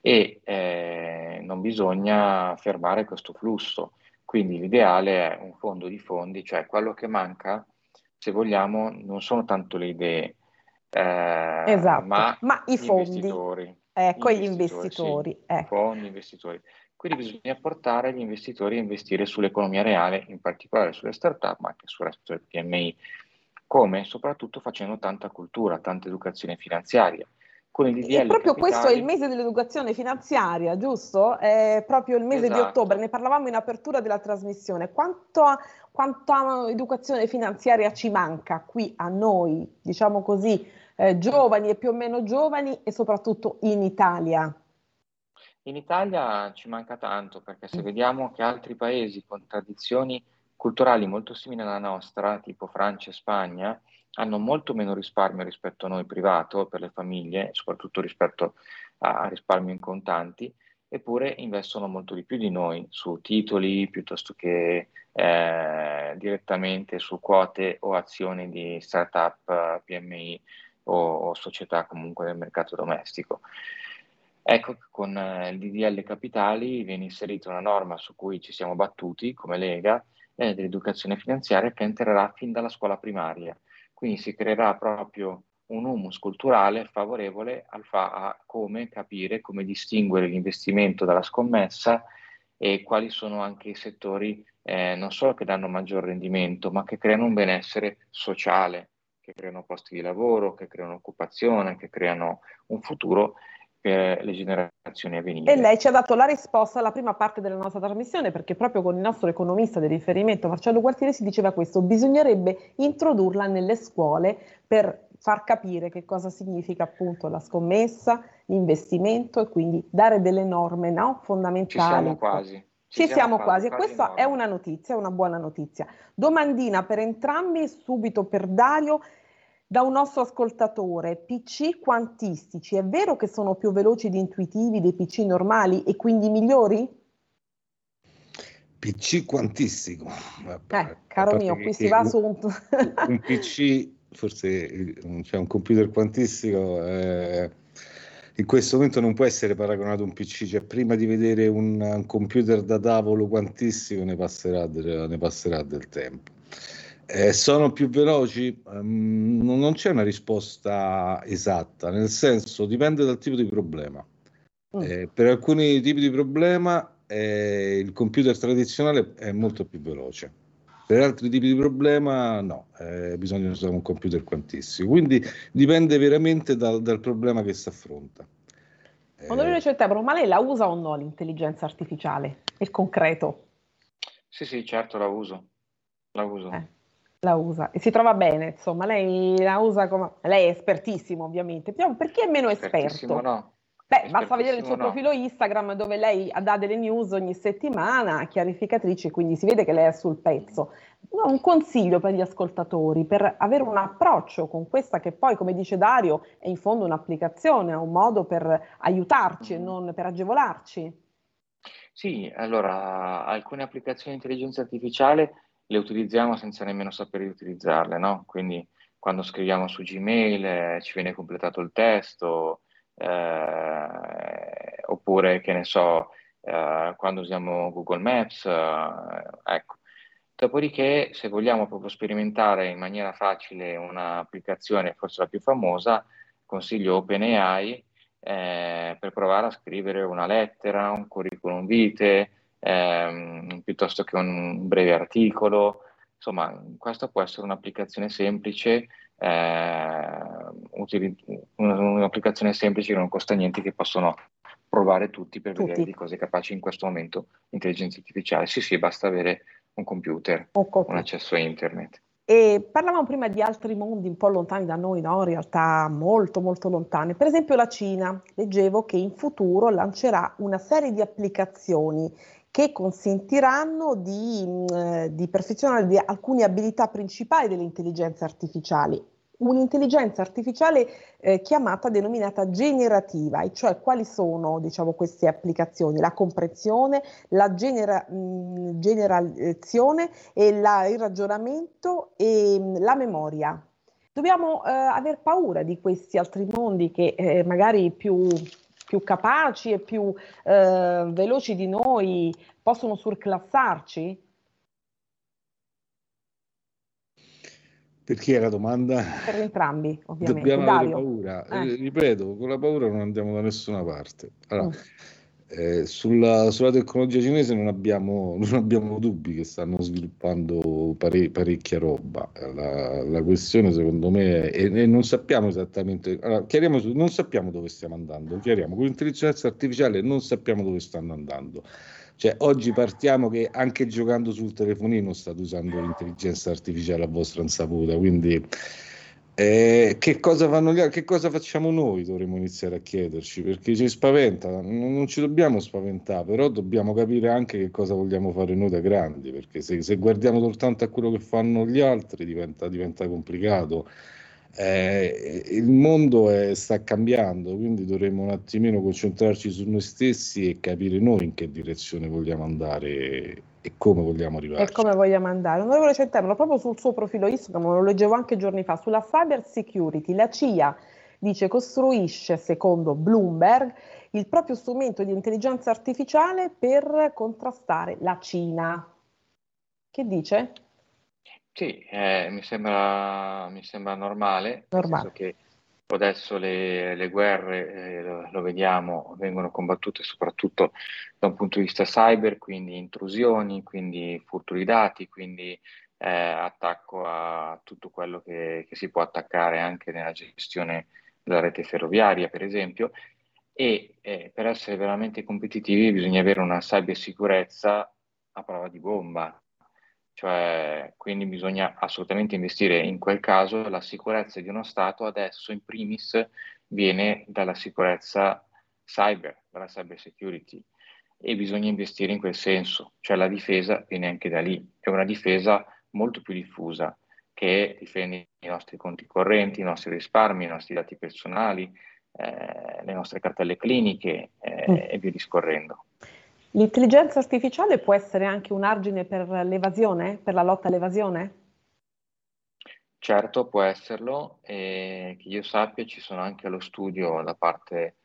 e eh, non bisogna fermare questo flusso. Quindi l'ideale è un fondo di fondi, cioè quello che manca, se vogliamo, non sono tanto le idee, eh, esatto, ma, ma i fondi, investitori, ecco, gli investitori, sì, ecco. Fondi, investitori. Quindi bisogna portare gli investitori a investire sull'economia reale, in particolare sulle start-up, ma anche sul resto del P M I. Come? Soprattutto facendo tanta cultura, tanta educazione finanziaria. Con il D D L e proprio Capitali, questo è il mese dell'educazione finanziaria, giusto? È proprio il mese, esatto, di ottobre, ne parlavamo in apertura della trasmissione. Quanto Quanta educazione finanziaria ci manca qui a noi, diciamo così, eh, giovani e più o meno giovani, e soprattutto in Italia? In Italia ci manca tanto, perché se vediamo che altri paesi con tradizioni culturali molto simili alla nostra, tipo Francia e Spagna, hanno molto meno risparmio rispetto a noi privato, per le famiglie, soprattutto rispetto a risparmio in contanti, eppure investono molto di più di noi su titoli piuttosto che eh, direttamente su quote o azioni di startup, P M I o, o società comunque del mercato domestico. Ecco, con eh, il D D L Capitali viene inserita una norma su cui ci siamo battuti come Lega, eh, dell'educazione finanziaria, che entrerà fin dalla scuola primaria. Quindi si creerà proprio un humus culturale favorevole al fa- a come capire, come distinguere l'investimento dalla scommessa, e quali sono anche i settori eh, non solo che danno maggior rendimento, ma che creano un benessere sociale, che creano posti di lavoro, che creano occupazione, che creano un futuro per le generazioni a venire. E lei ci ha dato la risposta alla prima parte della nostra trasmissione, perché proprio con il nostro economista di riferimento Marcello Gualtieri si diceva questo: bisognerebbe introdurla nelle scuole per far capire che cosa significa appunto la scommessa, l'investimento, e quindi dare delle norme, no, fondamentali. Ci siamo quasi. Ci siamo quasi, e questa è una notizia, una buona notizia. Domandina per entrambi, subito per Dario, da un nostro ascoltatore: P C quantistici, è vero che sono più veloci ed intuitivi dei P C normali e quindi migliori? P C quantistico. Eh, caro mio, qui si va su un... un P C, forse, cioè un computer quantistico eh, in questo momento non può essere paragonato a un P C, cioè prima di vedere un, un computer da tavolo quantistico ne passerà del, ne passerà del tempo. Eh, sono più veloci? Um, non c'è una risposta esatta, nel senso dipende dal tipo di problema. Eh, per alcuni tipi di problema eh, il computer tradizionale è molto più veloce, per altri tipi di problema no, eh, bisogna usare un computer quantistico, quindi dipende veramente dal, dal problema che si affronta. Eh, Onorevole Centemero, ma lei la usa o no l'intelligenza artificiale, il concreto? Sì, sì, certo la uso, la uso. Eh. La usa e si trova bene, insomma, lei la usa come... Lei è espertissimo ovviamente, per chi è meno esperto? No. Beh, basta vedere il suo no. profilo Instagram dove lei dà delle news ogni settimana, chiarificatrice, quindi si vede che lei è sul pezzo. No, un consiglio per gli ascoltatori, per avere un approccio con questa che poi, come dice Dario, è in fondo un'applicazione, è un modo per aiutarci e non per agevolarci. Sì, allora, alcune applicazioni di intelligenza artificiale le utilizziamo senza nemmeno sapere di utilizzarle, no? Quindi quando scriviamo su Gmail eh, ci viene completato il testo, Eh, oppure che ne so eh, quando usiamo Google Maps eh, ecco. Dopodiché, se vogliamo proprio sperimentare in maniera facile un'applicazione, forse la più famosa, consiglio OpenAI eh, per provare a scrivere una lettera, un curriculum vitae ehm, piuttosto che un breve articolo. Insomma, questa può essere un'applicazione semplice, eh, utili- un'applicazione semplice che non costa niente, che possono provare tutti per tutti. Vedere di cose capaci in questo momento l'intelligenza artificiale. Sì, sì, basta avere un computer, un, computer. un accesso a internet. E parlavamo prima di altri mondi un po' lontani da noi, no? In realtà molto molto lontane. Per esempio la Cina, leggevo che in futuro lancerà una serie di applicazioni che consentiranno di, di perfezionare di alcune abilità principali dell'intelligenza artificiale, un'intelligenza artificiale eh, chiamata, denominata generativa, e cioè quali sono, diciamo, queste applicazioni? La comprensione, la genera, mh, generazione e la, il ragionamento e mh, la memoria. Dobbiamo eh, aver paura di questi altri mondi che eh, magari più... più capaci e più eh, veloci di noi possono surclassarci? Perché è la domanda? Per entrambi, ovviamente. Dobbiamo Dario. avere paura. Eh. Ripeto, con la paura non andiamo da nessuna parte. Allora, mm. eh, sulla, sulla tecnologia cinese non abbiamo, non abbiamo dubbi che stanno sviluppando pare, parecchia roba. La, la questione, secondo me, è, e non sappiamo esattamente. Allora, chiariamo, non sappiamo dove stiamo andando. Chiariamo, con l'intelligenza artificiale non sappiamo dove stanno andando. Cioè, oggi partiamo che anche giocando sul telefonino state usando l'intelligenza artificiale a vostra insaputa, quindi Eh, che cosa fanno gli altri? Che cosa facciamo noi? Dovremmo iniziare a chiederci, perché ci spaventa. Non, non ci dobbiamo spaventare, però dobbiamo capire anche che cosa vogliamo fare noi da grandi, perché se, se guardiamo soltanto a quello che fanno gli altri diventa, diventa complicato. Eh, il mondo è, sta cambiando, quindi dovremmo un attimino concentrarci su noi stessi e capire noi in che direzione vogliamo andare e come vogliamo arrivare. E come vogliamo andare. Onorevole Centemero, proprio sul suo profilo Instagram, lo leggevo anche giorni fa, sulla cyber security, la C I A dice costruisce, secondo Bloomberg, il proprio strumento di intelligenza artificiale per contrastare la Cina. Che dice? Sì, eh, mi sembra, mi sembra normale, normale. Nel senso che adesso le, le guerre, eh, lo, lo vediamo, vengono combattute soprattutto da un punto di vista cyber, quindi intrusioni, quindi furto di dati, quindi eh, attacco a tutto quello che, che si può attaccare anche nella gestione della rete ferroviaria, per esempio. E eh, per essere veramente competitivi bisogna avere una cybersicurezza a prova di bomba. Cioè, quindi bisogna assolutamente investire in quel caso. La sicurezza di uno Stato adesso in primis viene dalla sicurezza cyber, dalla cyber security, e bisogna investire in quel senso, cioè la difesa viene anche da lì, è una difesa molto più diffusa che difende i nostri conti correnti, i nostri risparmi, i nostri dati personali, eh, le nostre cartelle cliniche eh, mm. e via discorrendo. L'intelligenza artificiale può essere anche un argine per l'evasione, per la lotta all'evasione? Certo, può esserlo, e che io sappia ci sono anche allo studio da parte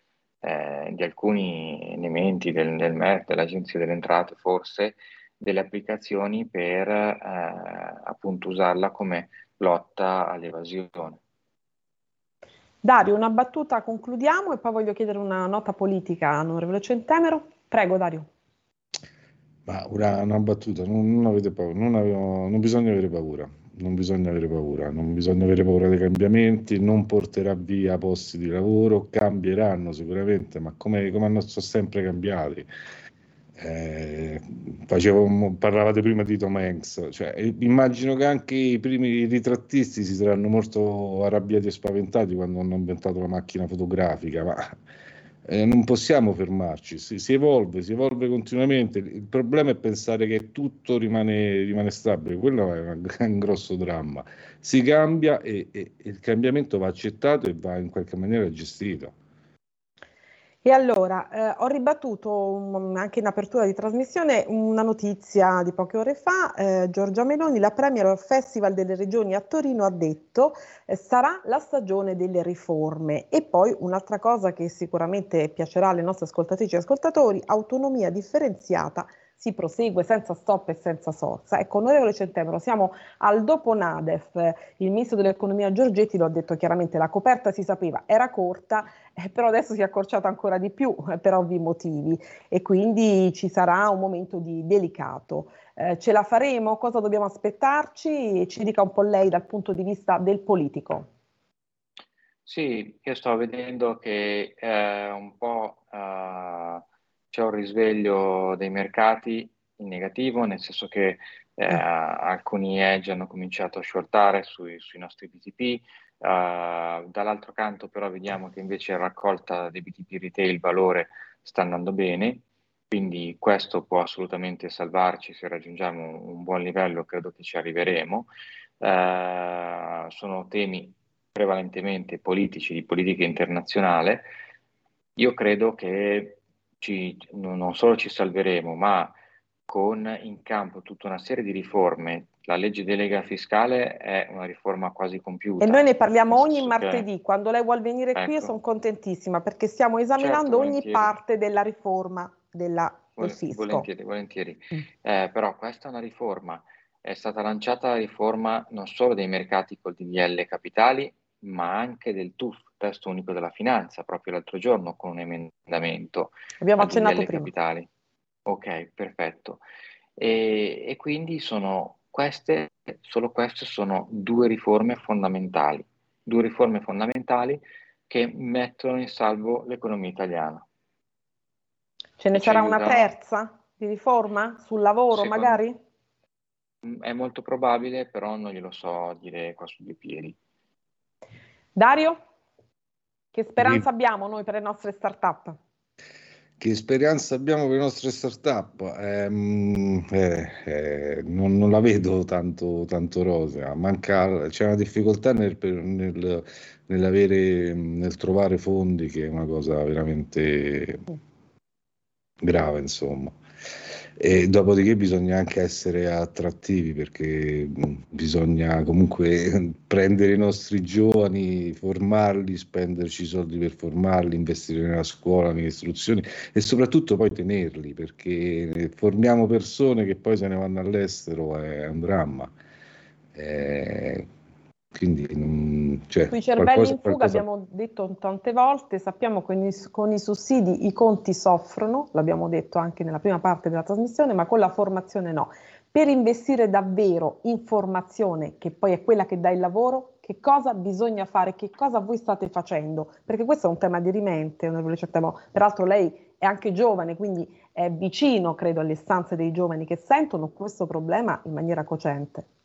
eh, di alcuni elementi del, del M E T, dell'Agenzia delle Entrate forse, delle applicazioni per eh, appunto usarla come lotta all'evasione. Dario, una battuta, concludiamo, e poi voglio chiedere una nota politica all'onorevole Centemero. Prego Dario. Ma una, una battuta, non, non avete paura, non, avevo, non bisogna avere paura, non bisogna avere paura, non bisogna avere paura dei cambiamenti, non porterà via posti di lavoro, cambieranno sicuramente, ma come, come hanno sono sempre cambiati. Eh, facevo, parlavate prima di Tom Hanks, cioè, immagino che anche i primi ritrattisti si saranno molto arrabbiati e spaventati quando hanno inventato la macchina fotografica, ma eh, non possiamo fermarci, si, si evolve, si evolve continuamente, il problema è pensare che tutto rimane, rimane stabile, quello è un, un grosso dramma, si cambia e, e, e il cambiamento va accettato e va in qualche maniera gestito. E allora, eh, ho ribattuto um, anche in apertura di trasmissione una notizia di poche ore fa, eh, Giorgia Meloni, la premier al Festival delle Regioni a Torino, ha detto eh, sarà la stagione delle riforme. E poi un'altra cosa che sicuramente piacerà alle nostre ascoltatrici e ascoltatori, autonomia differenziata, si prosegue senza stop e senza sorsa. Ecco, onorevole Centemero, siamo al dopo NADEF, il ministro dell'economia Giorgetti lo ha detto chiaramente, la coperta si sapeva, era corta, eh, però adesso si è accorciata ancora di più eh, per ovvi motivi, e quindi ci sarà un momento di delicato. Eh, ce la faremo? Cosa dobbiamo aspettarci? Ci dica un po' lei dal punto di vista del politico. Sì, io sto vedendo che eh, un po' eh... c'è un risveglio dei mercati in negativo, nel senso che eh, alcuni hedge hanno cominciato a shortare sui, sui nostri B T P, uh, dall'altro canto però vediamo che invece la raccolta dei B T P retail valore sta andando bene, quindi questo può assolutamente salvarci se raggiungiamo un, un buon livello, credo che ci arriveremo. Uh, sono temi prevalentemente politici, di politica internazionale, io credo che Ci, non solo ci salveremo, ma con in campo tutta una serie di riforme. La legge delega fiscale è una riforma quasi compiuta. E noi ne parliamo ogni martedì, che... quando lei vuol venire ecco. qui io sono contentissima, perché stiamo esaminando certo, ogni parte della riforma della, Vol- del fisco. Volentieri, volentieri. Mm. Eh, però questa è una riforma, è stata lanciata la riforma non solo dei mercati col D D L Capitali, ma anche del T U F, testo unico della finanza, proprio l'altro giorno con un emendamento. Abbiamo accennato prima. Capitali. Ok, perfetto. E, e quindi sono queste, solo queste sono due riforme fondamentali, due riforme fondamentali che mettono in salvo l'economia italiana. Ce ne sarà una terza di riforma sul lavoro magari? È molto probabile, però non glielo so dire qua su due piedi. Dario? Che speranza abbiamo noi per le nostre start-up? Che speranza abbiamo per le nostre start-up? Eh, eh, eh, non, non la vedo tanto, tanto rosea, manca, c'è una difficoltà nel, nel, nell'avere, nel trovare fondi, che è una cosa veramente grave, insomma. E dopodiché bisogna anche essere attrattivi, perché bisogna comunque prendere i nostri giovani, formarli, spenderci i soldi per formarli, investire nella scuola, nell'istruzione e soprattutto poi tenerli, perché formiamo persone che poi se ne vanno all'estero, è un dramma. Eh, Quindi, cioè, sui cervelli qualcosa, in fuga qualcosa... abbiamo detto tante volte, sappiamo che con i sussidi i conti soffrono, l'abbiamo detto anche nella prima parte della trasmissione, ma con la formazione no. Per investire davvero in formazione, che poi è quella che dà il lavoro, che cosa bisogna fare, che cosa voi state facendo? Perché questo è un tema di rimente, onorevole Centemero. Peraltro lei è anche giovane, quindi è vicino, credo, alle istanze dei giovani che sentono questo problema in maniera cocente.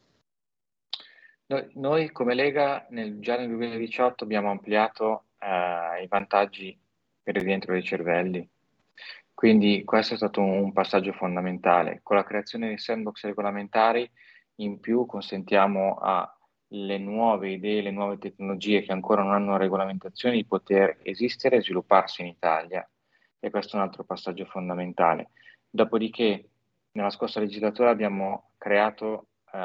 Noi come Lega nel, già nel duemiladiciotto abbiamo ampliato eh, i vantaggi per il rientro dei cervelli, quindi questo è stato un, un passaggio fondamentale. Con la creazione di sandbox regolamentari in più consentiamo alle nuove idee, le nuove tecnologie che ancora non hanno regolamentazione di poter esistere e svilupparsi in Italia, e questo è un altro passaggio fondamentale. Dopodiché nella scorsa legislatura abbiamo creato eh,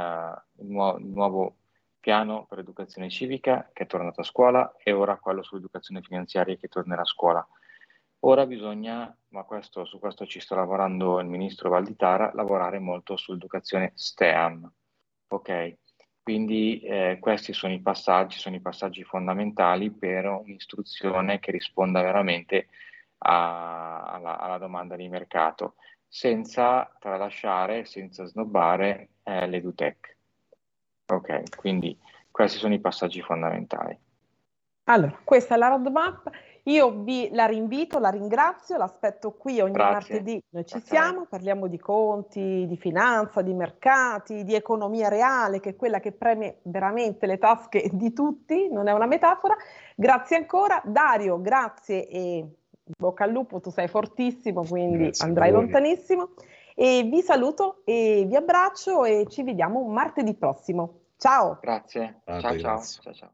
il nuovo, il nuovo piano per educazione civica che è tornato a scuola, e ora quello sull'educazione finanziaria che tornerà a scuola. Ora bisogna, ma questo, su questo ci sta lavorando il ministro Valditara, lavorare molto sull'educazione STEAM. Ok? Quindi eh, questi sono i passaggi, sono i passaggi fondamentali per un'istruzione che risponda veramente a, alla, alla domanda di mercato, senza tralasciare, senza snobbare eh, l'edutech. Ok, quindi questi sono i passaggi fondamentali. Allora, questa è la roadmap. Io vi la rinvito, la ringrazio, l'aspetto qui ogni Grazie. martedì, noi ci Grazie. siamo, parliamo di conti, di finanza, di mercati, di economia reale, che è quella che preme veramente le tasche di tutti, non è una metafora. Grazie ancora, Dario, grazie e bocca al lupo, tu sei fortissimo, quindi grazie andrai lontanissimo. E vi saluto e vi abbraccio e ci vediamo martedì prossimo. Ciao! Grazie, ciao, ciao, grazie. ciao, ciao.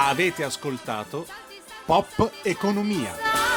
Avete ascoltato Pop Economia.